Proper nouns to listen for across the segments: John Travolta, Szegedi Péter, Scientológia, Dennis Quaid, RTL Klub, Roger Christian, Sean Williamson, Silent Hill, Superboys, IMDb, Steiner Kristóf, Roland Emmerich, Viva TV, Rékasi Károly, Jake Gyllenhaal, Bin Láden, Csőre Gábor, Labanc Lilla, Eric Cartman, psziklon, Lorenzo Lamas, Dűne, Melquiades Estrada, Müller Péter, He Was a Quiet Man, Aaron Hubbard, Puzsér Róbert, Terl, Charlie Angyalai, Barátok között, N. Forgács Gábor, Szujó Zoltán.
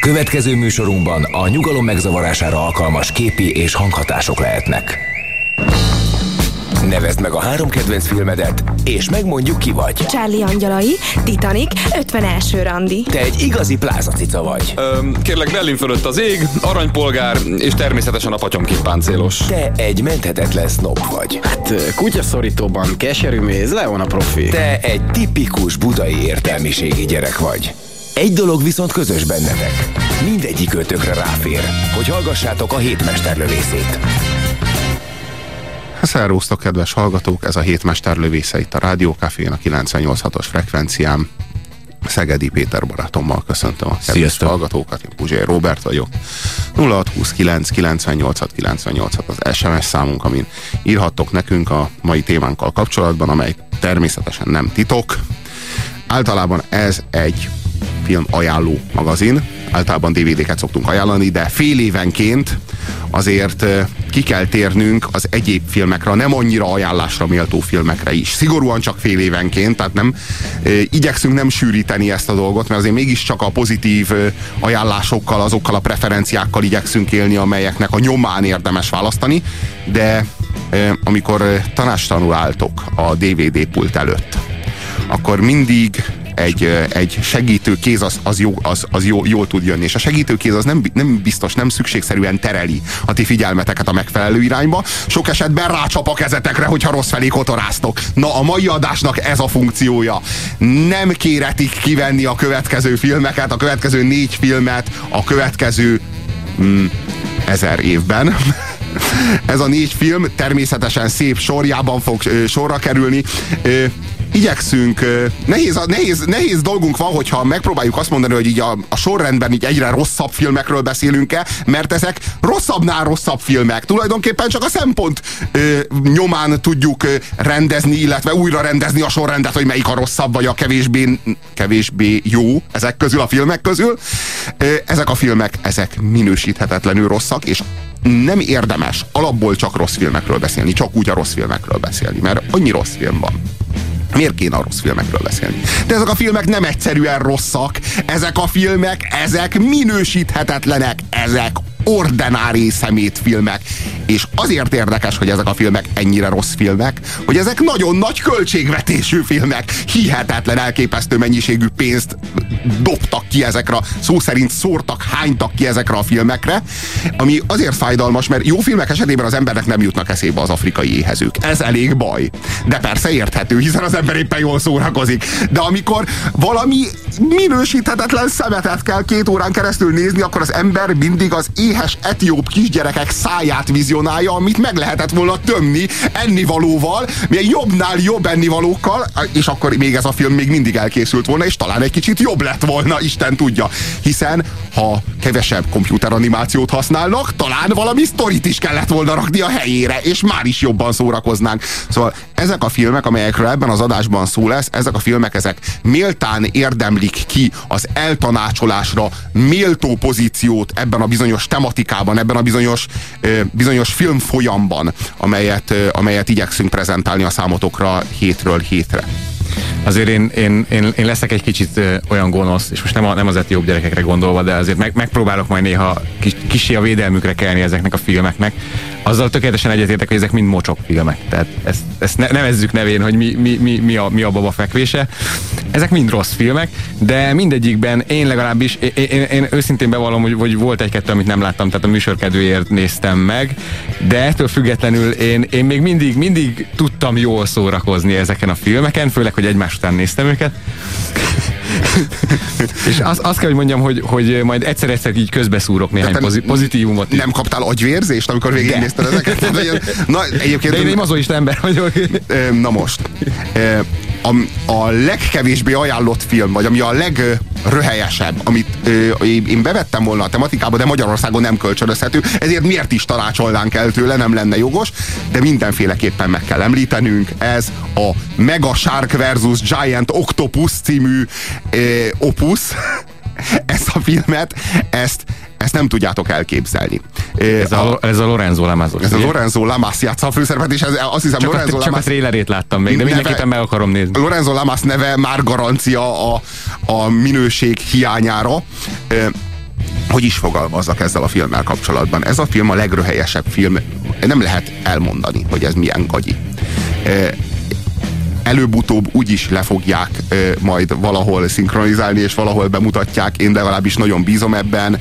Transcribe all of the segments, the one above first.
Következő műsorunkban a nyugalom megzavarására alkalmas képi és hanghatások lehetnek. Nevezd meg a három kedvenc filmedet, és megmondjuk, ki vagy. Charlie angyalai, Titanic, 51. randi. Te egy igazi plázacica vagy. Kérlek, Berlin fölött az ég, aranypolgár, és természetesen a patyomként páncélos. Te egy menthetetlen sznob vagy. Hát, kutyaszorítóban keserű méz, Leon a profi. Te egy tipikus budai értelmiségi gyerek vagy. Egy dolog viszont közös bennetek. Mindegyik ötökre ráfér, hogy hallgassátok a hétmesterlövészét. Szervusztok, kedves hallgatók! Ez a hétmesterlövésze itt a Rádió Cafén, a 98.6-os frekvenciám. Szegedi Péter barátommal köszöntöm a kedves hallgatókat. Én Puzsér Róbert vagyok. 0629 98 6 98 6 az SMS számunk, amin írhattok nekünk a mai témánkkal kapcsolatban, amely természetesen nem titok. Általában ez egy film ajánló magazin. Általában DVD-ket szoktunk ajánlani, de fél évenként azért ki kell térnünk az egyéb filmekre, nem annyira ajánlásra méltó filmekre is. Szigorúan csak fél évenként, tehát nem igyekszünk nem sűríteni ezt a dolgot, mert azért mégiscsak a pozitív ajánlásokkal, azokkal a preferenciákkal igyekszünk élni, amelyeknek a nyomán érdemes választani, de amikor tanácstalanul álltok a DVD pult előtt, akkor mindig egy segítőkéz jól tud jönni, és a segítőkéz az nem biztos, nem szükségszerűen tereli a ti figyelmeteket a megfelelő irányba, sok esetben rácsap a kezetekre, hogyha rossz felé kotoráztok. Na, a mai adásnak ez a funkciója. Nem kéretik kivenni a következő filmeket, a következő 4 filmet, a következő 1000 évben. Ez a 4 film természetesen szép sorjában fog sorra kerülni. Igyekszünk, nehéz dolgunk van, hogyha megpróbáljuk azt mondani, hogy így a sorrendben így egyre rosszabb filmekről beszélünk-e, mert ezek rosszabbnál rosszabb filmek. Tulajdonképpen csak a szempont nyomán tudjuk rendezni, illetve újra rendezni a sorrendet, hogy melyik a rosszabb, vagy a kevésbé jó ezek közül, a filmek közül. Ezek a filmek, ezek minősíthetetlenül rosszak, és nem érdemes alapból csak rossz filmekről beszélni, csak úgy a rossz filmekről beszélni, mert annyi rossz film van. Miért kéne a rossz filmekről beszélni? De ezek a filmek nem egyszerűen rosszak. Ezek a filmek, ezek minősíthetetlenek. Ezek ordinári szemétfilmek. És azért érdekes, hogy ezek a filmek ennyire rossz filmek, hogy ezek nagyon nagy költségvetésű filmek. Hihetetlen, elképesztő mennyiségű pénzt dobtak ki ezekre, szó szerint szórtak, hánytak ki ezekre a filmekre, ami azért fájdalmas, mert jó filmek esetében az embernek nem jutnak eszébe az afrikai éhezők. Ez elég baj. De persze érthető, hiszen az ember éppen jól szórakozik. De amikor valami minősíthetetlen szemetet kell 2 órán keresztül nézni, akkor az ember mindig az éhes etióp kisgyerekek száját vizionálja, amit meg lehetett volna tömni ennivalóval, milyen jobbnál jobb ennivalókkal, és akkor még ez a film még mindig elkészült volna, és talán egy kicsit jobb lett volna, Isten tudja. Hiszen, ha kevesebb komputeranimációt használnak, talán valami sztorit is kellett volna rakni a helyére, és már is jobban szórakoznánk. Szóval ezek a filmek, amelyekről ebben az adásban szó lesz, ezek a filmek, ezek méltán érdemlik ki az eltanácsolásra méltó pozíciót ebben a bizonyos tematikában, ebben a bizonyos filmfolyamban, amelyet igyekszünk prezentálni a számotokra hétről hétre. Azért én leszek egy kicsit olyan gonosz, és most nem az etióp gyerekekre gondolva, de azért megpróbálok majd néha kicsi a védelmükre kelni ezeknek a filmeknek. Azzal tökéletesen egyetértek, hogy ezek mind mocsok filmek. Tehát ezt nevezzük nevén, hogy mi a baba fekvése. Ezek mind rossz filmek, de mindegyikben én legalábbis, én őszintén bevallom, hogy volt 1-2, amit nem láttam, tehát a műsor kedvéért néztem meg, de ettől függetlenül én még mindig tudtam jól szórakozni ezeken a filmeken, főleg, hogy egymás után néztem őket. És azt kell, hogy mondjam, hogy majd egyszer-egyszer így közbeszúrok néhány pozitívumot. Nem kaptál agyvérzést, amikor végignézted ezeket? Na, egyébként, de én mazoista ember vagyok. Na most. A legkevésbé ajánlott film, vagy ami a legröhelyesebb, amit én bevettem volna a tematikába, de Magyarországon nem kölcsönözhető, ezért miért is tanácsolnánk el tőle, nem lenne jogos, de mindenféleképpen meg kell említenünk, ez a Mega Shark vs Giant Octopus című opus. Ezt a filmet, ezt nem tudjátok elképzelni. Ez a Lorenzo Lamas. Ez a Lorenzo Lamas játsza a főszerepet, és azt hiszem csak a trélerét láttam még, de mindenképpen meg akarom nézni. Lorenzo Lamas neve már garancia a minőség hiányára. hogy is fogalmazzak ezzel a filmmel kapcsolatban. Ez a film a legröhelyesebb film. Nem lehet elmondani, hogy ez milyen gagyi. Előbb-utóbb úgyis le fogják majd valahol szinkronizálni, és valahol bemutatják. Én legalábbis nagyon bízom ebben.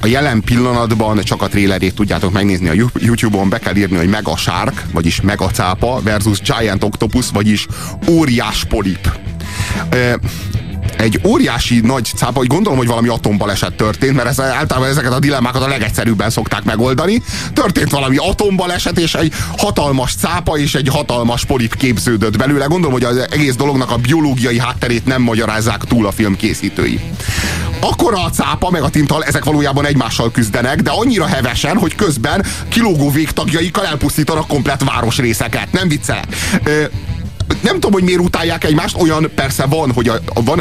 A jelen pillanatban csak a trélerét tudjátok megnézni a YouTube-on, be kell írni, hogy Mega Shark, vagyis Mega Cápa versus Giant Octopus, vagyis Óriás Polip. Egy óriási nagy cápa, hogy gondolom, hogy valami atombaleset történt, mert általában ezeket a dilemmákat a legegyszerűbben szokták megoldani. Történt valami atombaleset, és egy hatalmas cápa és egy hatalmas polip képződött belőle. Gondolom, hogy az egész dolognak a biológiai hátterét nem magyarázzák túl a film készítői. Akkora a cápa, meg a tintal, ezek valójában egymással küzdenek, de annyira hevesen, hogy közben kilógó végtagjaikkal elpusztítanak komplett városrészeket. Nem viccelek. Nem tudom, hogy miért utálják egymást, olyan persze van, hogy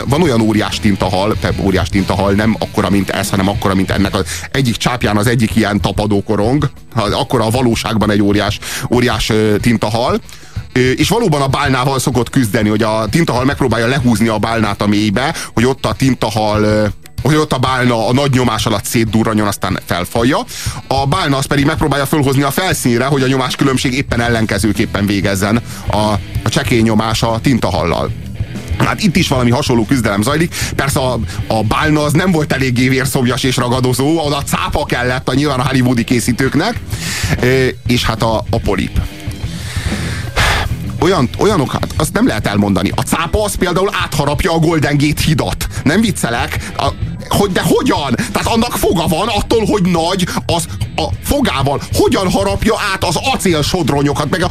van olyan óriás tintahal, nem akkora, mint ez, hanem akkora, mint ennek az egyik csápján az egyik ilyen tapadó korong, akkora a valóságban egy óriás tintahal, és valóban a bálnával szokott küzdeni, hogy a tintahal megpróbálja lehúzni a bálnát a mélybe, hogy ott a tintahal... hogy ott a bálna a nagy nyomás alatt szétdurranjon, aztán felfalja. A bálna az pedig megpróbálja fölhozni a felszínre, hogy a nyomás különbség éppen ellenkezőképpen végezzen a csekély nyomás a tintahallal. Hát itt is valami hasonló küzdelem zajlik. Persze a bálna az nem volt eléggé vérszomjas és ragadozó, oda cápa kellett a nyilván a hollywoodi készítőknek, és hát a polip. Olyanokat, azt nem lehet elmondani. A cápa az például átharapja a Golden Gate hidat. Nem viccelek? De hogyan? Tehát annak foga van attól, hogy nagy, az a fogával hogyan harapja át az acélsodronyokat, meg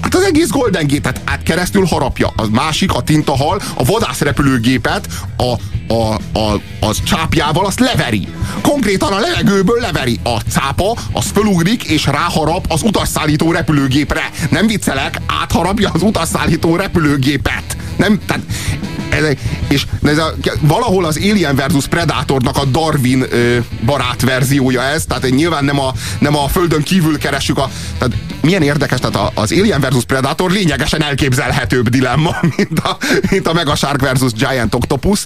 hát az egész Golden Gate-et átkeresztül harapja. A másik, a tintahal, a vadászrepülőgépet az csápjával azt leveri. Konkrétan a levegőből leveri. A cápa, az fölugrik és ráharap az utasszállító repülőgépre. Nem viccelek, átharapja az utasszállító repülőgépet. Nem, tehát... valahol az Alien versus Predatornak a Darwin barát verziója ez, tehát nyilván nem a Földön kívül keressük tehát milyen érdekes, tehát az Alien versus Predator lényegesen elképzelhetőbb dilemma, mint a Mega Shark versus Giant Octopus,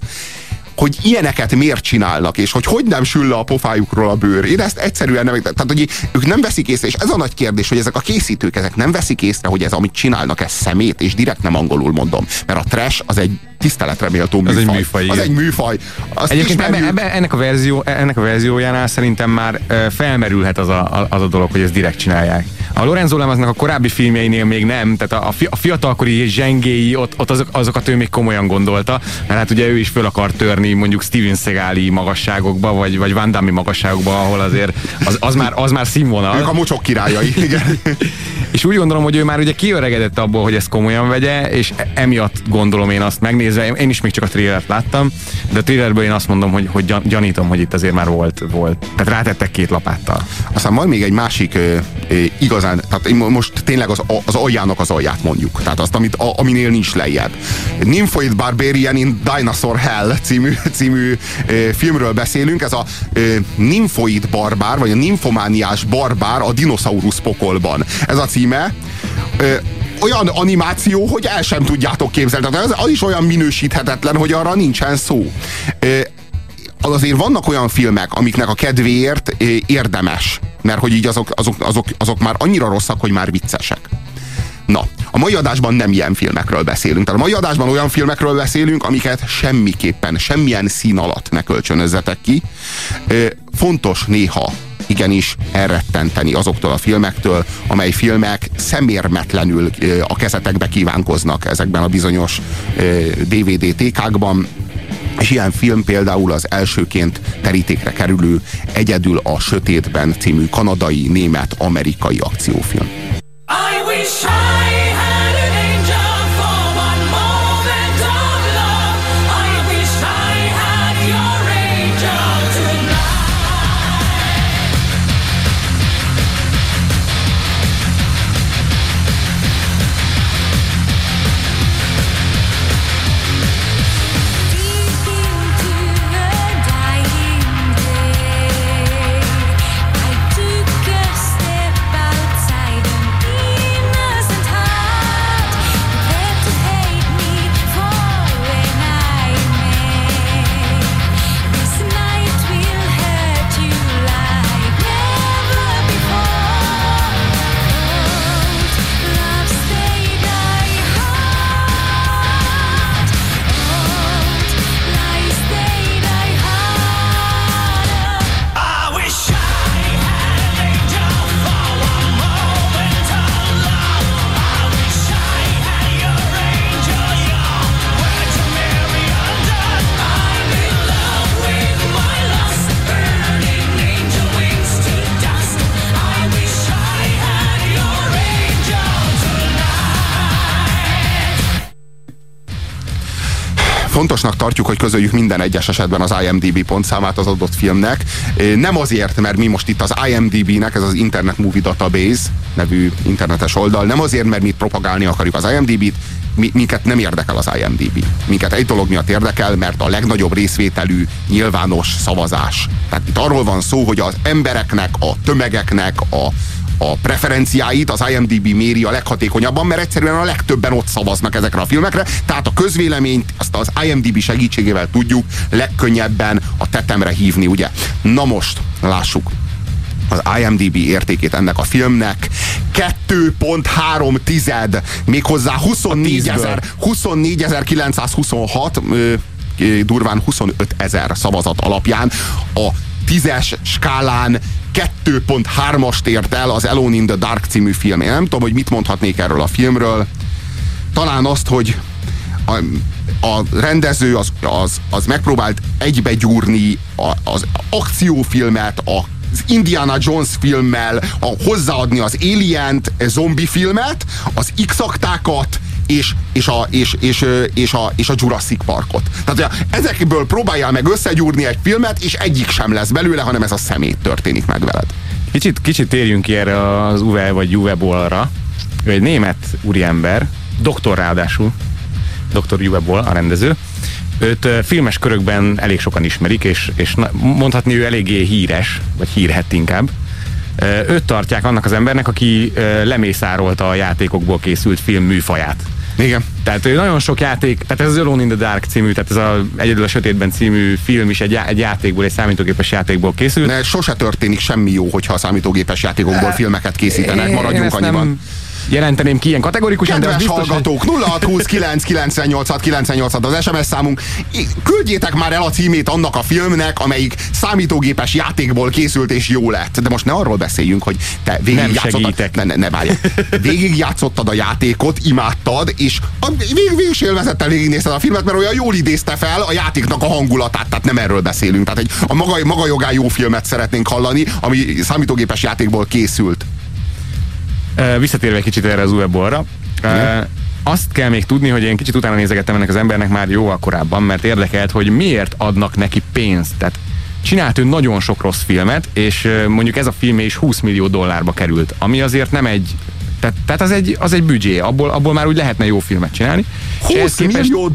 hogy ilyeneket miért csinálnak, és hogy nem sül le a pofájukról a bőr. Én ezt egyszerűen nem... Tehát, hogy ők nem veszik észre, és ez a nagy kérdés, hogy ezek a készítők, ezek nem veszik észre, hogy ez, amit csinálnak, ez szemét, és direkt nem angolul mondom. Mert a trash az egy tiszteletreméltó műfaj. Ez egy műfaj. Az egy műfaj. Egyébként ennek a verziójánál szerintem már felmerülhet az a dolog, hogy ezt direkt csinálják. A Lorenzo Lamasnak a korábbi filmjeinél még nem, tehát a fiatalkori zsengéi, ott azokat ő még komolyan gondolta, mert hát ugye ő is föl akar törni mondjuk Steven Seagali magasságokba, vagy Van Damme magasságokba, ahol azért az már színvonal. Ők a mocsok királyai, igen. És úgy gondolom, hogy ő már ugye kiöregedett abból, hogy ezt komolyan vegye, és emiatt gondolom én azt megnézve, én is még csak a trélert láttam, de a trélerből én azt mondom, hogy gyanítom, hogy itt azért már volt. Tehát rátettek két lapáttal. Aztán van még egy másik igazán, tehát most tényleg az aljának az alját mondjuk. Tehát azt, aminél nincs lejjebb. Nymphoid Barbarian in Dinosaur Hell című filmről beszélünk. Ez a nymphoid barbár, vagy a nymfomániás barbár a dinoszaurusz pokolban. Ez a címe. Olyan animáció, hogy el sem tudjátok képzelni. Tehát az is olyan minősíthetetlen, hogy arra nincsen szó. Azért vannak olyan filmek, amiknek a kedvéért érdemes, mert hogy így azok már annyira rosszak, hogy már viccesek. Na, a mai adásban nem ilyen filmekről beszélünk. Tehát a mai adásban olyan filmekről beszélünk, amiket semmiképpen, semmilyen szín alatt ne kölcsönözzetek ki. Fontos néha igenis elrettenteni azoktól a filmektől, amely filmek szemérmetlenül a kezetekbe kívánkoznak ezekben a bizonyos DVD-tékákban. És ilyen film például az elsőként terítékre kerülő Egyedül a sötétben című kanadai, német, amerikai akciófilm. fontosnak tartjuk, hogy közöljük minden egyes esetben az IMDb pontszámát az adott filmnek. Nem azért, mert mi most itt az IMDb-nek, ez az Internet Movie Database nevű internetes oldal, nem azért, mert mi propagálni akarjuk az IMDb-t, minket nem érdekel az IMDb. Minket egy dolog miatt érdekel, mert a legnagyobb részvételű nyilvános szavazás. Tehát itt arról van szó, hogy az embereknek, a tömegeknek a preferenciáit az IMDb méri a leghatékonyabban, mert egyszerűen a legtöbben ott szavaznak ezekre a filmekre, tehát a közvéleményt azt az IMDb segítségével tudjuk legkönnyebben a tetemre hívni, ugye? Na most, lássuk az IMDb értékét ennek a filmnek. 2.3, méghozzá 24.926, durván 25.000 szavazat alapján a 10-es skálán 2.3-ast ért el az Alone in the Dark című film. Én nem tudom, hogy mit mondhatnék erről a filmről. Talán azt, hogy a rendező az megpróbált egybegyúrni az akciófilmet, az Indiana Jones filmmel, hozzáadni az Alien-t, zombi filmet, az X-aktákat, és a Jurassic Parkot. Tehát ezekből próbáljál meg összegyúrni egy filmet, és egyik sem lesz belőle, hanem ez a szemét történik meg veled. Kicsit térjünk ki erre az Uwe vagy Uwe Bollra. Ő egy német úriember, doktor ráadásul, doktor Uwe Boll a rendező. Őt filmes körökben elég sokan ismerik, és mondhatni ő eléggé híres, vagy hírhett inkább. Őt tartják annak az embernek, aki lemészárolta a játékokból készült film műfaját. Igen. Tehát ő nagyon sok játék, tehát ez az Alone in the Dark című, tehát ez az Egyedül a Sötétben című film is egy játékból, egy számítógépes játékból készült. De sose történik semmi jó, hogyha a számítógépes játékokból filmeket készítenek, maradjunk annyiban. Jelenteném ki ilyen kategorikusan, de biztos, hallgatók, 0629986986 az SMS számunk. Küldjétek már el a címét annak a filmnek, amelyik számítógépes játékból készült és jó lett. De most ne arról beszéljünk, hogy te végigjátszottad a játékot, imádtad, és végig is élvezettel végignézted a filmet, mert olyan jól idézte fel a játéknak a hangulatát, tehát nem erről beszélünk. Tehát egy a maga jogán jó filmet szeretnénk hallani, ami számítógépes játékból készült. Visszatérve kicsit erre az Uwe Bollra, azt kell még tudni, hogy én kicsit utána nézegettem ennek az embernek már jóval korábban, mert érdekelt, hogy miért adnak neki pénzt. Tehát csinált ő nagyon sok rossz filmet, és mondjuk ez a filmé is $20 millió került, ami azért nem egy, tehát az egy büdzsé, abból már úgy lehetne jó filmet csinálni. $20 millió,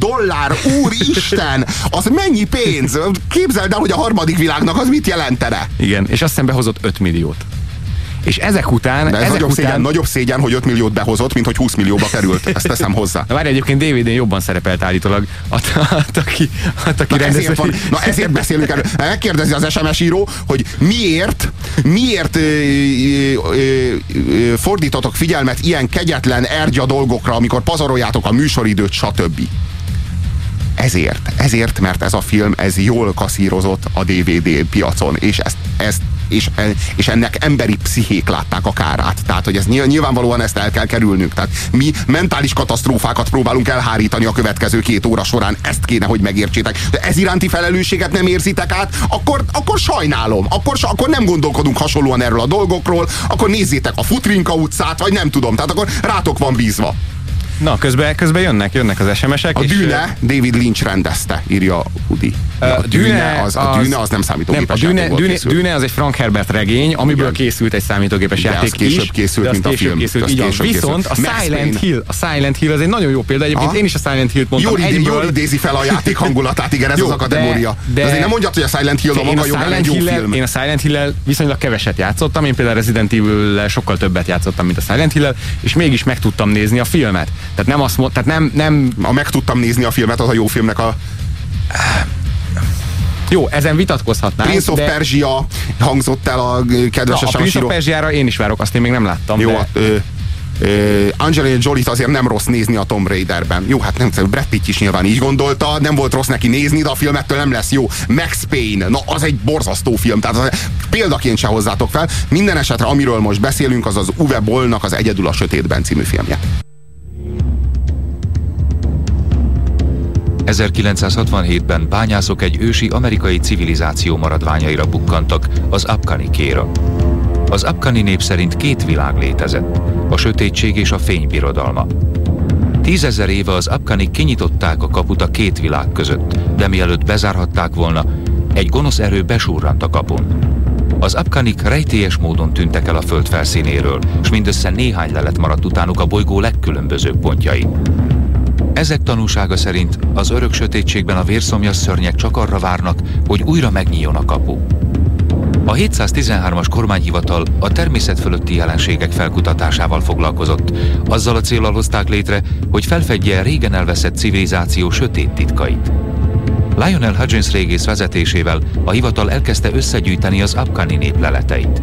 úristen! Az mennyi pénz? Képzeld el, hogy a harmadik világnak az mit jelentene? Igen, és azt hiszem behozott $5 milliót. És ezek után... De ez nagyobb szégyen, hogy $5 milliót behozott, mint hogy $20 millióba került. Ezt teszem hozzá. Na várj, egyébként DVD-n jobban szerepelt állítólag. Adta ki rendezői. Na ezért beszélünk erről. Megkérdezi az SMS író, hogy miért fordítatok figyelmet ilyen kegyetlen ergya dolgokra, amikor pazaroljátok a műsoridőt, stb. Ezért, mert ez a film, ez jól kaszírozott a DVD piacon, és ezt és ennek emberi pszichék látták a kárát. Tehát, hogy ez nyilvánvalóan ezt el kell kerülnünk. Tehát mi mentális katasztrófákat próbálunk elhárítani a következő 2 óra során. Ezt kéne, hogy megértsétek. De ez iránti felelősséget nem érzitek át, akkor sajnálom. Akkor nem gondolkodunk hasonlóan erről a dolgokról, akkor nézzétek a Futrinka utcát, vagy nem tudom. Tehát akkor rátok van bízva. Na, közben jönnek az SMS-ek. A Dűne, David Lynch rendezte, írja Udi. A Dűne az nem számítógépes játékból készült. Dűne az egy Frank Herbert regény, amiből készült egy számítógépes játék is. Később készült, mint a film. Viszont a Silent Hill az egy nagyon jó példa. Egyébként én is a Silent Hill-t mondtam. Jól idézi fel a játék hangulatát, igen, ez az a kategória. De azért nem mondjad, hogy a Silent Hill a maga jogán egy jó film. Én a Silent Hill-el viszonylag keveset játszottam, én például Resident Evil-lel sokkal többet játszottam, mint a Silent Hill-lel, és mégis meg tudtam nézni a filmet. Tehát nem azt mondtam, tehát nem... Meg tudtam nézni a filmet, az a jó filmnek a... Jó, ezen vitatkozhatnánk. Prince of Persia hangzott el a kedves esemesíró. A Prince of Persiára én is várok, azt én még nem láttam. Jó, de... Angelina Jolie-t azért nem rossz nézni a Tomb Raiderben. Jó, hát nem, Brad Pitt is nyilván így gondolta, nem volt rossz neki nézni, de a filmettől nem lesz jó. Max Payne, na az egy borzasztó film, tehát példaként se hozzátok fel. Minden esetre, amiről most beszélünk, az az Uwe Bollnak az Egyedül a Sötétben című filmje. 1967-ben bányászok egy ősi amerikai civilizáció maradványaira bukkantak, az Apkani-kéra. Az Apkani nép szerint 2 világ létezett, a sötétség és a fény birodalma. Tízezer éve az Apkanik kinyitották a kaput a két világ között, de mielőtt bezárhatták volna, egy gonosz erő besúrrant a kapun. Az Apkanik rejtélyes módon tűntek el a föld felszínéről, és mindössze néhány lelet maradt utánuk a bolygó legkülönbözőbb pontjai. Ezek tanúsága szerint az örök sötétségben a vérszomjas szörnyek csak arra várnak, hogy újra megnyíljon a kapu. A 713-as kormányhivatal a természet fölötti jelenségek felkutatásával foglalkozott. Azzal a céllal hozták létre, hogy felfedje régen elveszett civilizáció sötét titkait. Lionel Hudgens régész vezetésével a hivatal elkezdte összegyűjteni az apkani nép leleteit.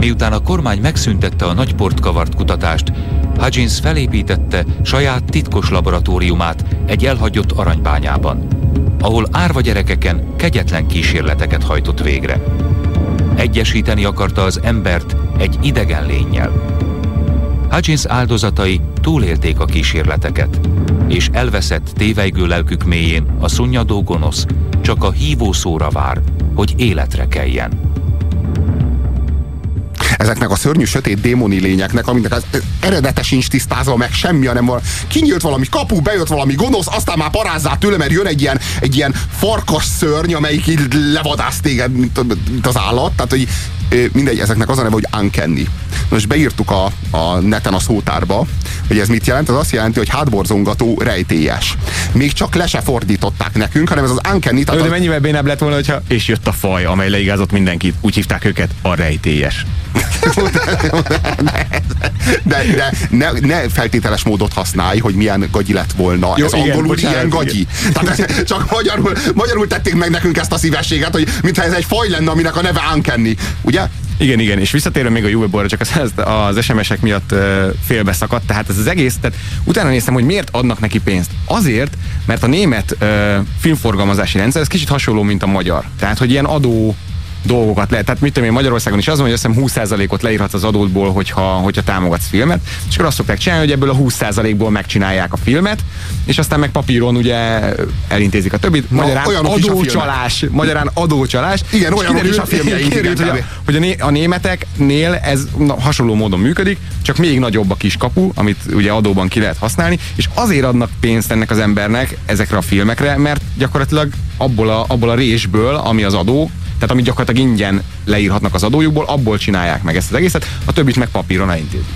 Miután a kormány megszüntette a nagy port kavart kutatást, Hudgens felépítette saját titkos laboratóriumát egy elhagyott aranybányában, ahol árva gyerekeken kegyetlen kísérleteket hajtott végre. Egyesíteni akarta az embert egy idegen lénnyel. Hudgens áldozatai túlélték a kísérleteket, és elveszett tévelygő lelkük mélyén a szunnyadó gonosz csak a hívó szóra vár, hogy életre keljen. Ezeknek a szörnyű, sötét démoni lényeknek, aminek az eredete sincs tisztázva, meg semmi, hanem kinyílt valami kapu, bejött valami gonosz, aztán már parázzál tőle, mert jön egy ilyen farkas szörny, amelyik így levadász téged, mint az állat. Tehát, hogy mindegy, ezeknek az a neve, hogy uncanny. Most beírtuk a neten a szótárba, hogy ez mit jelent. Ez azt jelenti, hogy hátborzongató, rejtélyes. Még csak le se fordították nekünk, hanem ez az uncanny. De az... mennyivel bénább lett volna, hogyha és jött a faj, amely leigázott mindenkit. Úgy hívták őket, a rejtélyes. De ne feltételes módot használj, hogy milyen gagyi lett volna. Jó, ez igen, angolul bocsánat, ilyen gagyi. Tehát csak magyarul tették meg nekünk ezt a szívességet, hogy mintha ez egy faj lenne, aminek a neve uncanny. Ugye? Igen, igen, és visszatérve még a Uwe Bollra, csak az SMS-ek miatt félbeszakadt, tehát ez az egész, tehát utána néztem, hogy miért adnak neki pénzt. Azért, mert a német filmforgalmazási rendszer, ez kicsit hasonló, mint a magyar. Tehát, hogy ilyen adó dolgokat lehet. Tehát mit tudom én, Magyarországon is az van, hogy azt hiszem 20%-ot leírhatsz az adódból, hogyha támogatsz filmet, és akkor azt szokták csinálni, hogy ebből a 20%-ból megcsinálják a filmet, és aztán meg papíron ugye elintézik a többit. Magyarán adócsalás. Igen, olyan is a filmjeink. Hogy a németeknél ez hasonló módon működik, csak még nagyobb a kiskapu, amit ugye adóban ki lehet használni, és azért adnak pénzt ennek az embernek ezekre a filmekre, mert gyakorlatilag abból a résből, ami az adó, tehát amit gyakorlatilag ingyen leírhatnak az adójukból, abból csinálják meg ezt az egészet, a többit meg papíron elintézik.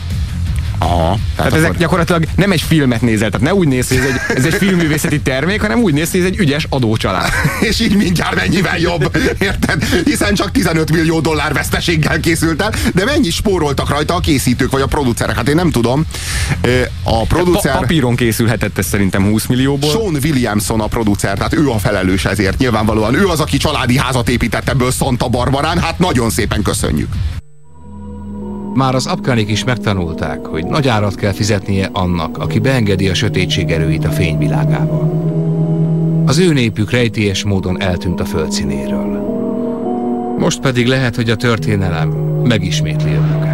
Aha, tehát ezek gyakorlatilag nem egy filmet nézel, tehát ne úgy néz, hogy ez egy filmművészeti termék, hanem úgy néz, hogy ez egy ügyes adócsalád. És így mindjárt mennyivel jobb, érted? Hiszen csak $15 millió veszteséggel készült el, de mennyi spóroltak rajta a készítők vagy a producerek? Hát én nem tudom. A producer... Papíron készülhetett ez szerintem 20 millióból. Sean Williamson a producer, tehát ő a felelős ezért. Nyilvánvalóan ő az, aki családi házat épített ebből Santa Barbarán, hát nagyon szépen köszönjük. Már az apkánik is megtanulták, hogy nagy árat kell fizetnie annak, aki beengedi a sötétség erőit a fényvilágába. Az ő népük rejtélyes módon eltűnt a földszínéről. Most pedig lehet, hogy a történelem megismétli önmagát.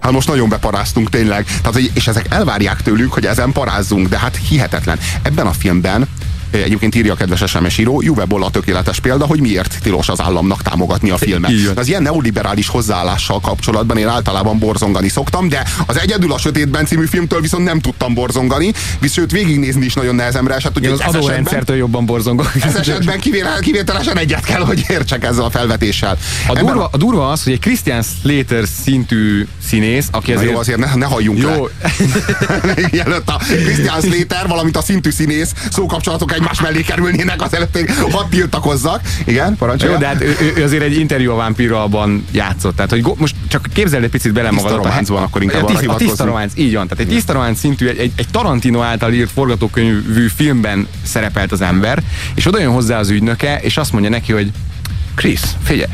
Hát most nagyon beparáztunk tényleg. Tehát, és ezek elvárják tőlünk, hogy ezen parázzunk, de hát hihetetlen. Ebben a filmben egyébként írja a kedves SMS író, Uwe Boll a tökéletes példa, hogy miért tilos az államnak támogatni a filmet. Az ilyen neoliberális hozzáállással kapcsolatban én általában borzongani szoktam, de az Egyedül a Sötétben című filmtől viszont nem tudtam borzongani, viszont végignézni is nagyon nehezemre esett. Ugye, az adórendszertől jobban borzongok. Ez esetben kivételesen egyet kell, hogy értsek ezzel a felvetéssel. A durva az, hogy egy Christian Slater szintű színész, aki azért... Jó, azért ne halljunk jó. Le. Jelölt a Christian Slater, valamint a szintű színész szókapcsolatok egymás mellé kerülnének, azelőtt még hadd tiltakozzak. Igen, parancsolja. Jó, de hát ő azért egy Interjú a vámpírral játszott. Tehát, hogy most csak képzeld egy picit bele magad a románcban, akkor inkább arra hivatkozni. A tiszta románc, így van. Tehát egy tiszta románc szintű, egy Tarantino által írt forgatókönyvű filmben szerepelt az ember, és oda jön hozzá az ügynöke, és azt mondja neki, hogy Chris, figyelj,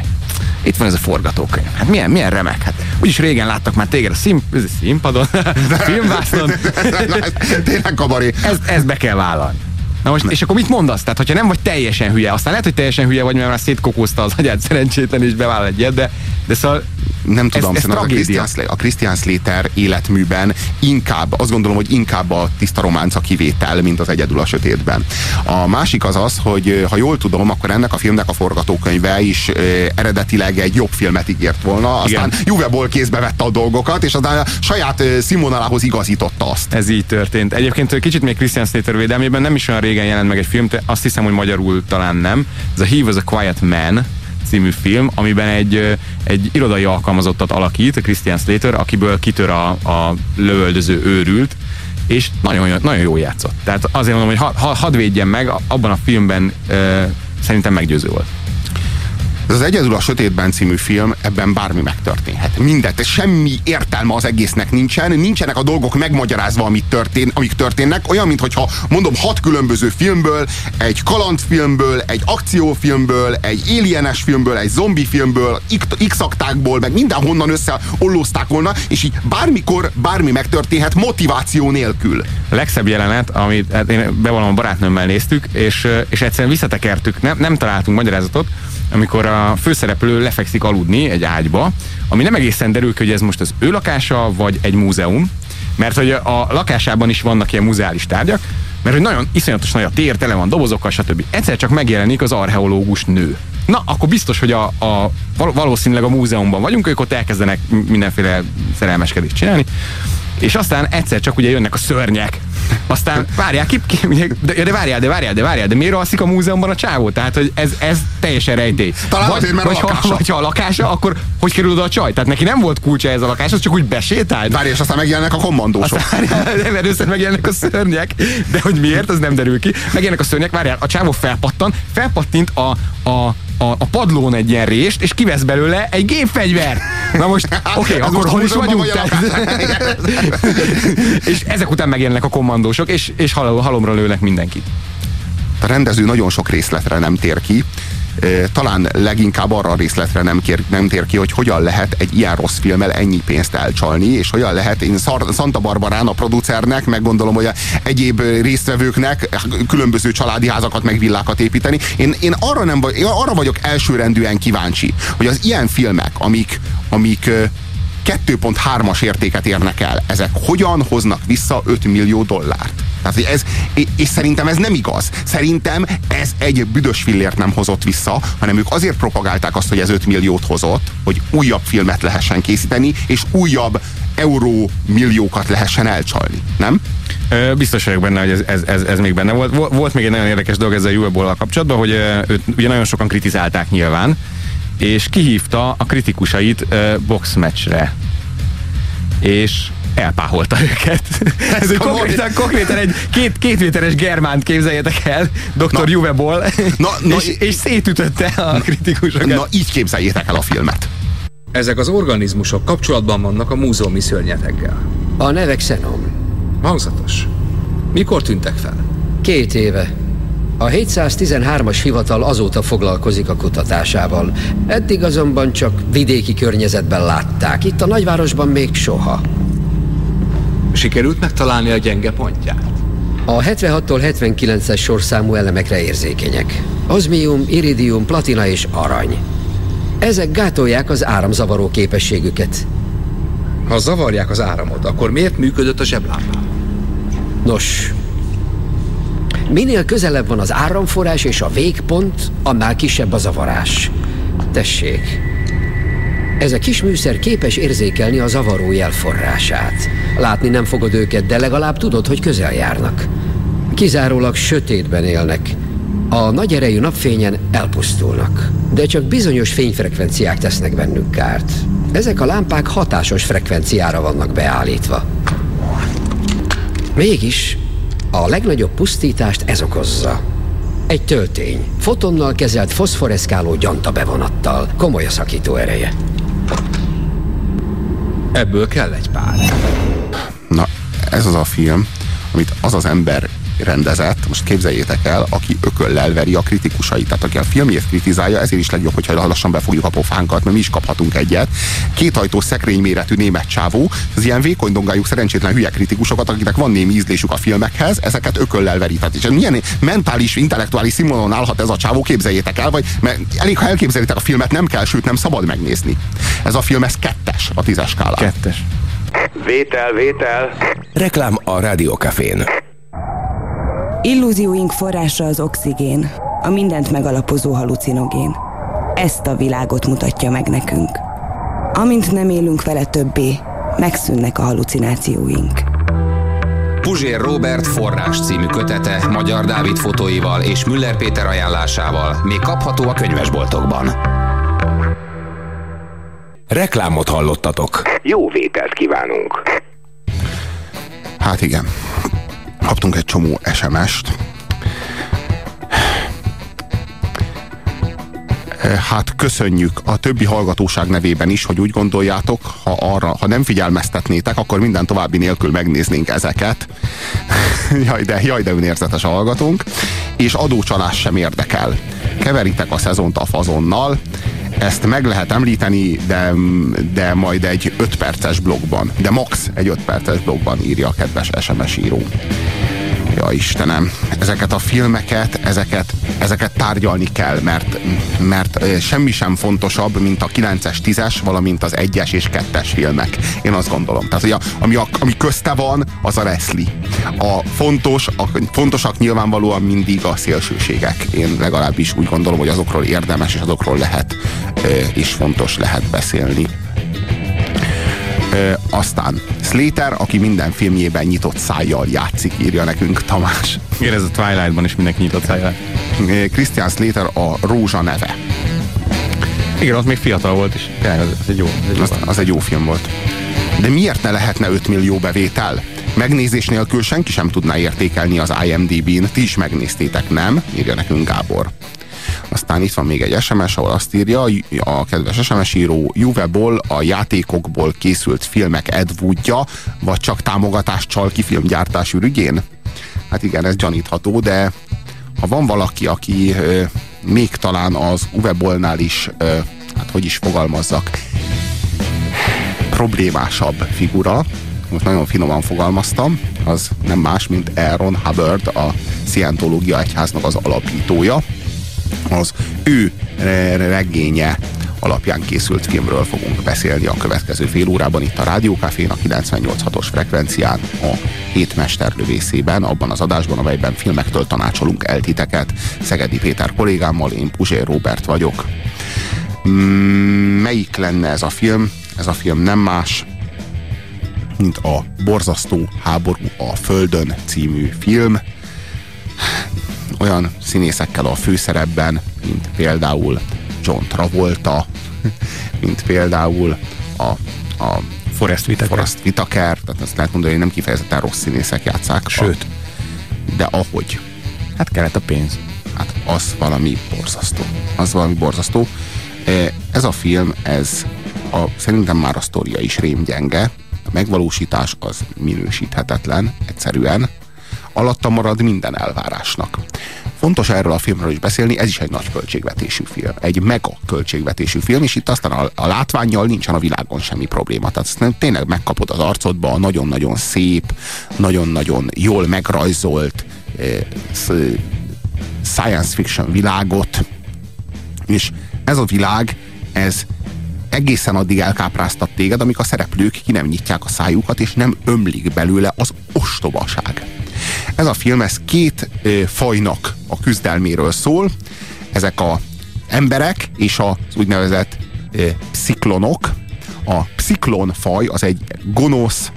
itt van ez a forgatókönyv. Hát milyen remek. Hát úgyis régen láttak már téged a színpadon, a filmvászon. Tényleg kabaré. Ezt be kell vállalni. Na most, és akkor mit mondasz? Tehát, hogyha nem vagy teljesen hülye, aztán lehet, hogy teljesen hülye vagy, mert már szétkokózta az agyát szerencsétlen, és bevállal egy ilyet, de szóval nem tudom, a Christian Slater életműben inkább, azt gondolom, hogy inkább a tiszta románc a kivétel, mint az egyedül a sötétben. A másik az az, hogy ha jól tudom, akkor ennek a filmnek a forgatókönyve is eredetileg egy jobb filmet ígért volna, aztán Uwe Boll kézbe vette a dolgokat, és aztán a saját színvonalához igazította azt. Ez így történt. Egyébként kicsit még Christian Slater védelmében nem is olyan régen jelent meg egy film, azt hiszem, hogy magyarul talán nem. Ez a He Was a Quiet Man című film, amiben egy irodai alkalmazottat alakít, Christian Slater, akiből kitör a lövöldöző őrült, és nagyon jól játszott. Tehát azért mondom, hogy hadd védjen meg, abban a filmben szerintem meggyőző volt. Ez az Egyedül a sötétben című film, ebben bármi megtörténhet. Mindent, semmi értelme az egésznek nincsen, nincsenek a dolgok megmagyarázva, amik történnek, olyan, mintha mondom 6 különböző filmből, egy kalandfilmből, egy akciófilmből, egy alienes filmből, egy zombi filmből, x-aktákból, meg mindenhonnan összeollózták volna, és így bármikor bármi megtörténhet motiváció nélkül. A legszebb jelenet, amit én bevallom, a barátnőmmel néztük, és egyszerűen visszatekertük, nem találtunk magyarázatot, amikor a főszereplő lefekszik aludni egy ágyba, ami nem egészen derül ki, hogy ez most az ő lakása, vagy egy múzeum, mert hogy a lakásában is vannak ilyen múzeális tárgyak, mert hogy nagyon iszonyatos nagy a tér, tele van dobozokkal, stb. Egyszer csak megjelenik az archeológus nő. Na, akkor biztos, hogy valószínűleg a múzeumban vagyunk, ők ott elkezdenek mindenféle szerelmeskedést csinálni, és aztán egyszer csak ugye jönnek a szörnyek. Aztán várjál, de miért alszik a múzeumban a csávó? Tehát, hogy ez teljesen rejtély. Talán azért, mert a lakása. Vagy ha a lakása, akkor hogy kerül oda a csaj? Tehát neki nem volt kulcsa ez a lakás, az csak úgy besétált. Várj, és aztán megjelennek a kommandósok. Először megjelennek a szörnyek, de hogy miért, az nem derül ki. Megjelennek a szörnyek, várjál, a csávó felpattint a padlón egy ilyen rést, és kivesz belőle egy gépfegyvert. Na most, oké, akkor hol is vagyunk? És ezek után megjelennek a kommandósok, és halomra lőnek mindenkit. A rendező nagyon sok részletre nem tér ki. Talán leginkább arra a részletre nem tér ki, hogy hogyan lehet egy ilyen rossz filmmel ennyi pénzt elcsalni, és hogyan lehet Santa Barbarán, a producernek, meg gondolom, hogy egyéb résztvevőknek különböző családi házakat, meg villákat építeni. Én arra vagyok elsőrendűen kíváncsi, hogy az ilyen filmek, amik 2.3-as értéket érnek el, ezek hogyan hoznak vissza $5 millió? Tehát ez, és szerintem ez nem igaz. Szerintem ez egy büdös fillért nem hozott vissza, hanem ők azért propagálták azt, hogy ez 5 milliót hozott, hogy újabb filmet lehessen készíteni, és újabb eurómilliókat lehessen elcsalni, nem? Biztos vagyok benne, hogy ez még benne volt. Volt még egy nagyon érdekes dolog ezzel a Uwe Boll-al kapcsolatban, hogy őt ugye nagyon sokan kritizálták nyilván, és kihívta a kritikusait boxmeccsre. És elpáholta őket. Ez konkrétan egy két méteres germánt, képzeljetek el, Dr. Uwe Boll, és szétütötte a kritikusokat. Na, így képzeljétek el a filmet. Ezek az organizmusok kapcsolatban vannak a múzeumi szörnyeteggel. A neve Xenom. Hangzatos. Mikor tűntek fel? 2 éve. A 713-as hivatal azóta foglalkozik a kutatásával. Eddig azonban csak vidéki környezetben látták. Itt a nagyvárosban még soha. Sikerült megtalálni a gyenge pontját? A 76-tól 79-es sorszámú elemekre érzékenyek. Ozmium, iridium, platina és arany. Ezek gátolják az áramzavaró képességüket. Ha zavarják az áramot, akkor miért működött a zseblámpa? Nos, minél közelebb van az áramforrás és a végpont, annál kisebb a zavarás. Tessék, ez a kis műszer képes érzékelni a zavaró jel forrását. Látni nem fogod őket, de legalább tudod, hogy közel járnak. Kizárólag sötétben élnek. A nagy erejű napfényen elpusztulnak. De csak bizonyos fényfrekvenciák tesznek bennük kárt. Ezek a lámpák hatásos frekvenciára vannak beállítva. Mégis a legnagyobb pusztítást ez okozza. Egy töltény, fotonnal kezelt foszforeszkáló gyanta bevonattal. Komoly a szakító ereje. Ebből kell egy pár. Na, ez az a film, amit az az ember rendezett, most képzeljétek el, aki ököllel veri a kritikusait, tehát aki a filmjét kritizálja, ezért is legjobb, hogyha lassan befogjuk a pofánkat, mert mi is kaphatunk egyet. Kétajtós szekrény méretű német csávó, az ilyen vékony dongájuk szerencsétlen hülye kritikusokat, akiknek van némi ízlésük a filmekhez, ezeket ököllel veri. Tehát, és milyen mentális, intellektuális színvonalon állhat ez a csávó, képzeljétek el, vagy elég, ha elképzelitek a filmet, nem kell, sőt nem szabad megnézni. Ez a film, ez 2-es a 10-es skálán. 2-es. Vétel, vétel. Reklám a Rádió Cafén. Illúzióink forrása az oxigén, a mindent megalapozó halucinogén. Ezt a világot mutatja meg nekünk. Amint nem élünk vele többé, megszűnnek a halucinációink. Puzsér Róbert Forrás című kötete Magyar Dávid fotóival és Müller Péter ajánlásával még kapható a könyvesboltokban. Reklámot hallottatok. Jó vételt kívánunk. Hát igen. Kaptunk egy csomó SMS-t. Hát köszönjük a többi hallgatóság nevében is, hogy úgy gondoljátok, ha nem figyelmeztetnétek, akkor minden további nélkül megnéznénk ezeket. Jaj, de önérzetes a hallgatónk. És adócsalás sem érdekel. Keveritek a szezont a fazonnal. Ezt meg lehet említeni, de majd egy 5 perces blogban. De max egy 5 perces blogban írja a kedves SMS író. Ja Istenem, ezeket a filmeket, ezeket tárgyalni kell, mert semmi sem fontosabb, mint a 9-es, 10-es, valamint az 1-es és 2-es filmek. Én azt gondolom. Tehát, hogy ami közte van, az a reszli. A fontosak nyilvánvalóan mindig a szélsőségek. Én legalábbis úgy gondolom, hogy azokról érdemes, és azokról lehet, és fontos lehet beszélni. Aztán Slater, aki minden filmjében nyitott szájjal játszik, írja nekünk Tamás. Igen, ez a Twilightban is mindenki nyitott szájjal. Christian Slater a Rózsa neve. Igen, az még fiatal volt is. Az egy jó film volt. De miért ne lehetne 5 millió bevétel? Megnézés nélkül senki sem tudná értékelni az IMDb-n. Ti is megnéztétek, nem? Írja nekünk Gábor. Aztán itt van még egy SMS, ahol azt írja a kedves SMS író, Uwe Boll a játékokból készült filmek Ed Woodja, vagy csak támogatást csal ki filmgyártás ürügyén? Hát igen, ez gyanítható, de ha van valaki, aki még talán az Uwe Bollnál is, hát hogy is fogalmazzak, problémásabb figura, most nagyon finoman fogalmaztam, az nem más, mint Aaron Hubbard, a Scientológia egyháznak az alapítója. Az ő regénye alapján készült filmről fogunk beszélni a következő fél órában itt a Rádió Cafén, a 98.6-os frekvencián, a hét mesterlövészében, abban az adásban, amelyben filmektől tanácsolunk el titeket. Szegedi Péter kollégámmal, én Puzsér Róbert vagyok. Melyik lenne ez a film? Ez a film nem más, mint a borzasztó Háború a Földön című film. Olyan színészekkel a főszerepben, mint például John Travolta, mint például a Forest Whitaker, tehát azt lehet mondani, hogy nem kifejezetten rossz színészek játszák. Sőt. De ahogy. Hát kellett a pénz. Hát az valami borzasztó. Ez a film, szerintem már a sztoria is rémgyenge. A megvalósítás az minősíthetetlen, egyszerűen. Alatta marad minden elvárásnak. Fontos erről a filmről is beszélni, ez is egy nagy költségvetésű film, egy mega költségvetésű film, és itt aztán a látvánnyal nincsen a világon semmi probléma. Tehát tényleg megkapod az arcodba a nagyon-nagyon szép, nagyon-nagyon jól megrajzolt science fiction világot, és ez a világ, ez egészen addig elkápráztat téged, amíg a szereplők ki nem nyitják a szájukat, és nem ömlik belőle az ostobaság. Ez a film, ez két fajnak a küzdelméről szól. Ezek az emberek és az úgynevezett psziklonok. A psziklon faj az egy gonosz,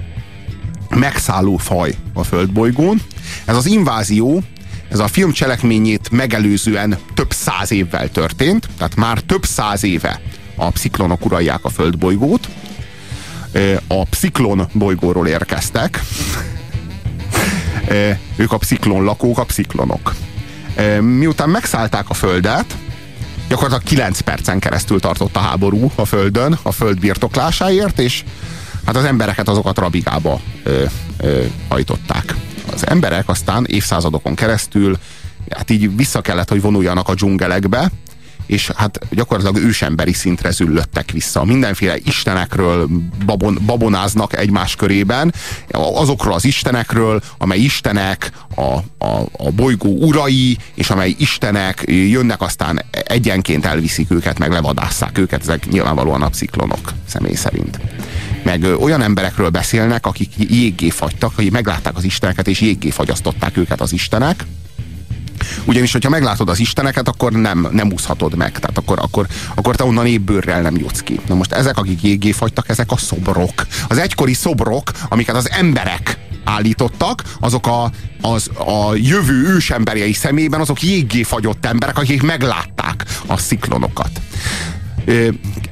megszálló faj a földbolygón. Ez az invázió, ez a film cselekményét megelőzően több száz évvel történt, tehát már több száz éve a psziklonok uralják a földbolygót. A psziklon bolygóról érkeztek. Ők a psziklon lakók, a psziklonok. Miután megszállták a Földet, gyakorlatilag 9 percen keresztül tartott a háború a Földön, a Föld birtoklásáért, és hát az embereket azokat rabigába hajtották. az emberek aztán évszázadokon keresztül hát így vissza kellett, hogy vonuljanak a dzsungelekbe, és hát gyakorlatilag ősemberi szintre züllöttek vissza. Mindenféle istenekről babonáznak egymás körében, azokról az istenekről, amely istenek a bolygó urai, és amely istenek jönnek, aztán egyenként elviszik őket, meg levadásszák őket, ezek nyilvánvalóan a psziklonok személy szerint. Meg olyan emberekről beszélnek, akik jéggé fagytak, akik meglátták az isteneket, és jéggé fagyasztották őket az istenek. Ugyanis, hogyha meglátod az isteneket, akkor nem úszhatod meg. Tehát akkor te onnan épp bőrrel nem jutsz ki. Na most ezek, akik jéggé fagytak, ezek a szobrok. Az egykori szobrok, amiket az emberek állítottak, azok a jövő ősemberei szemében azok jéggé fagyott emberek, akik meglátták a sziklonokat.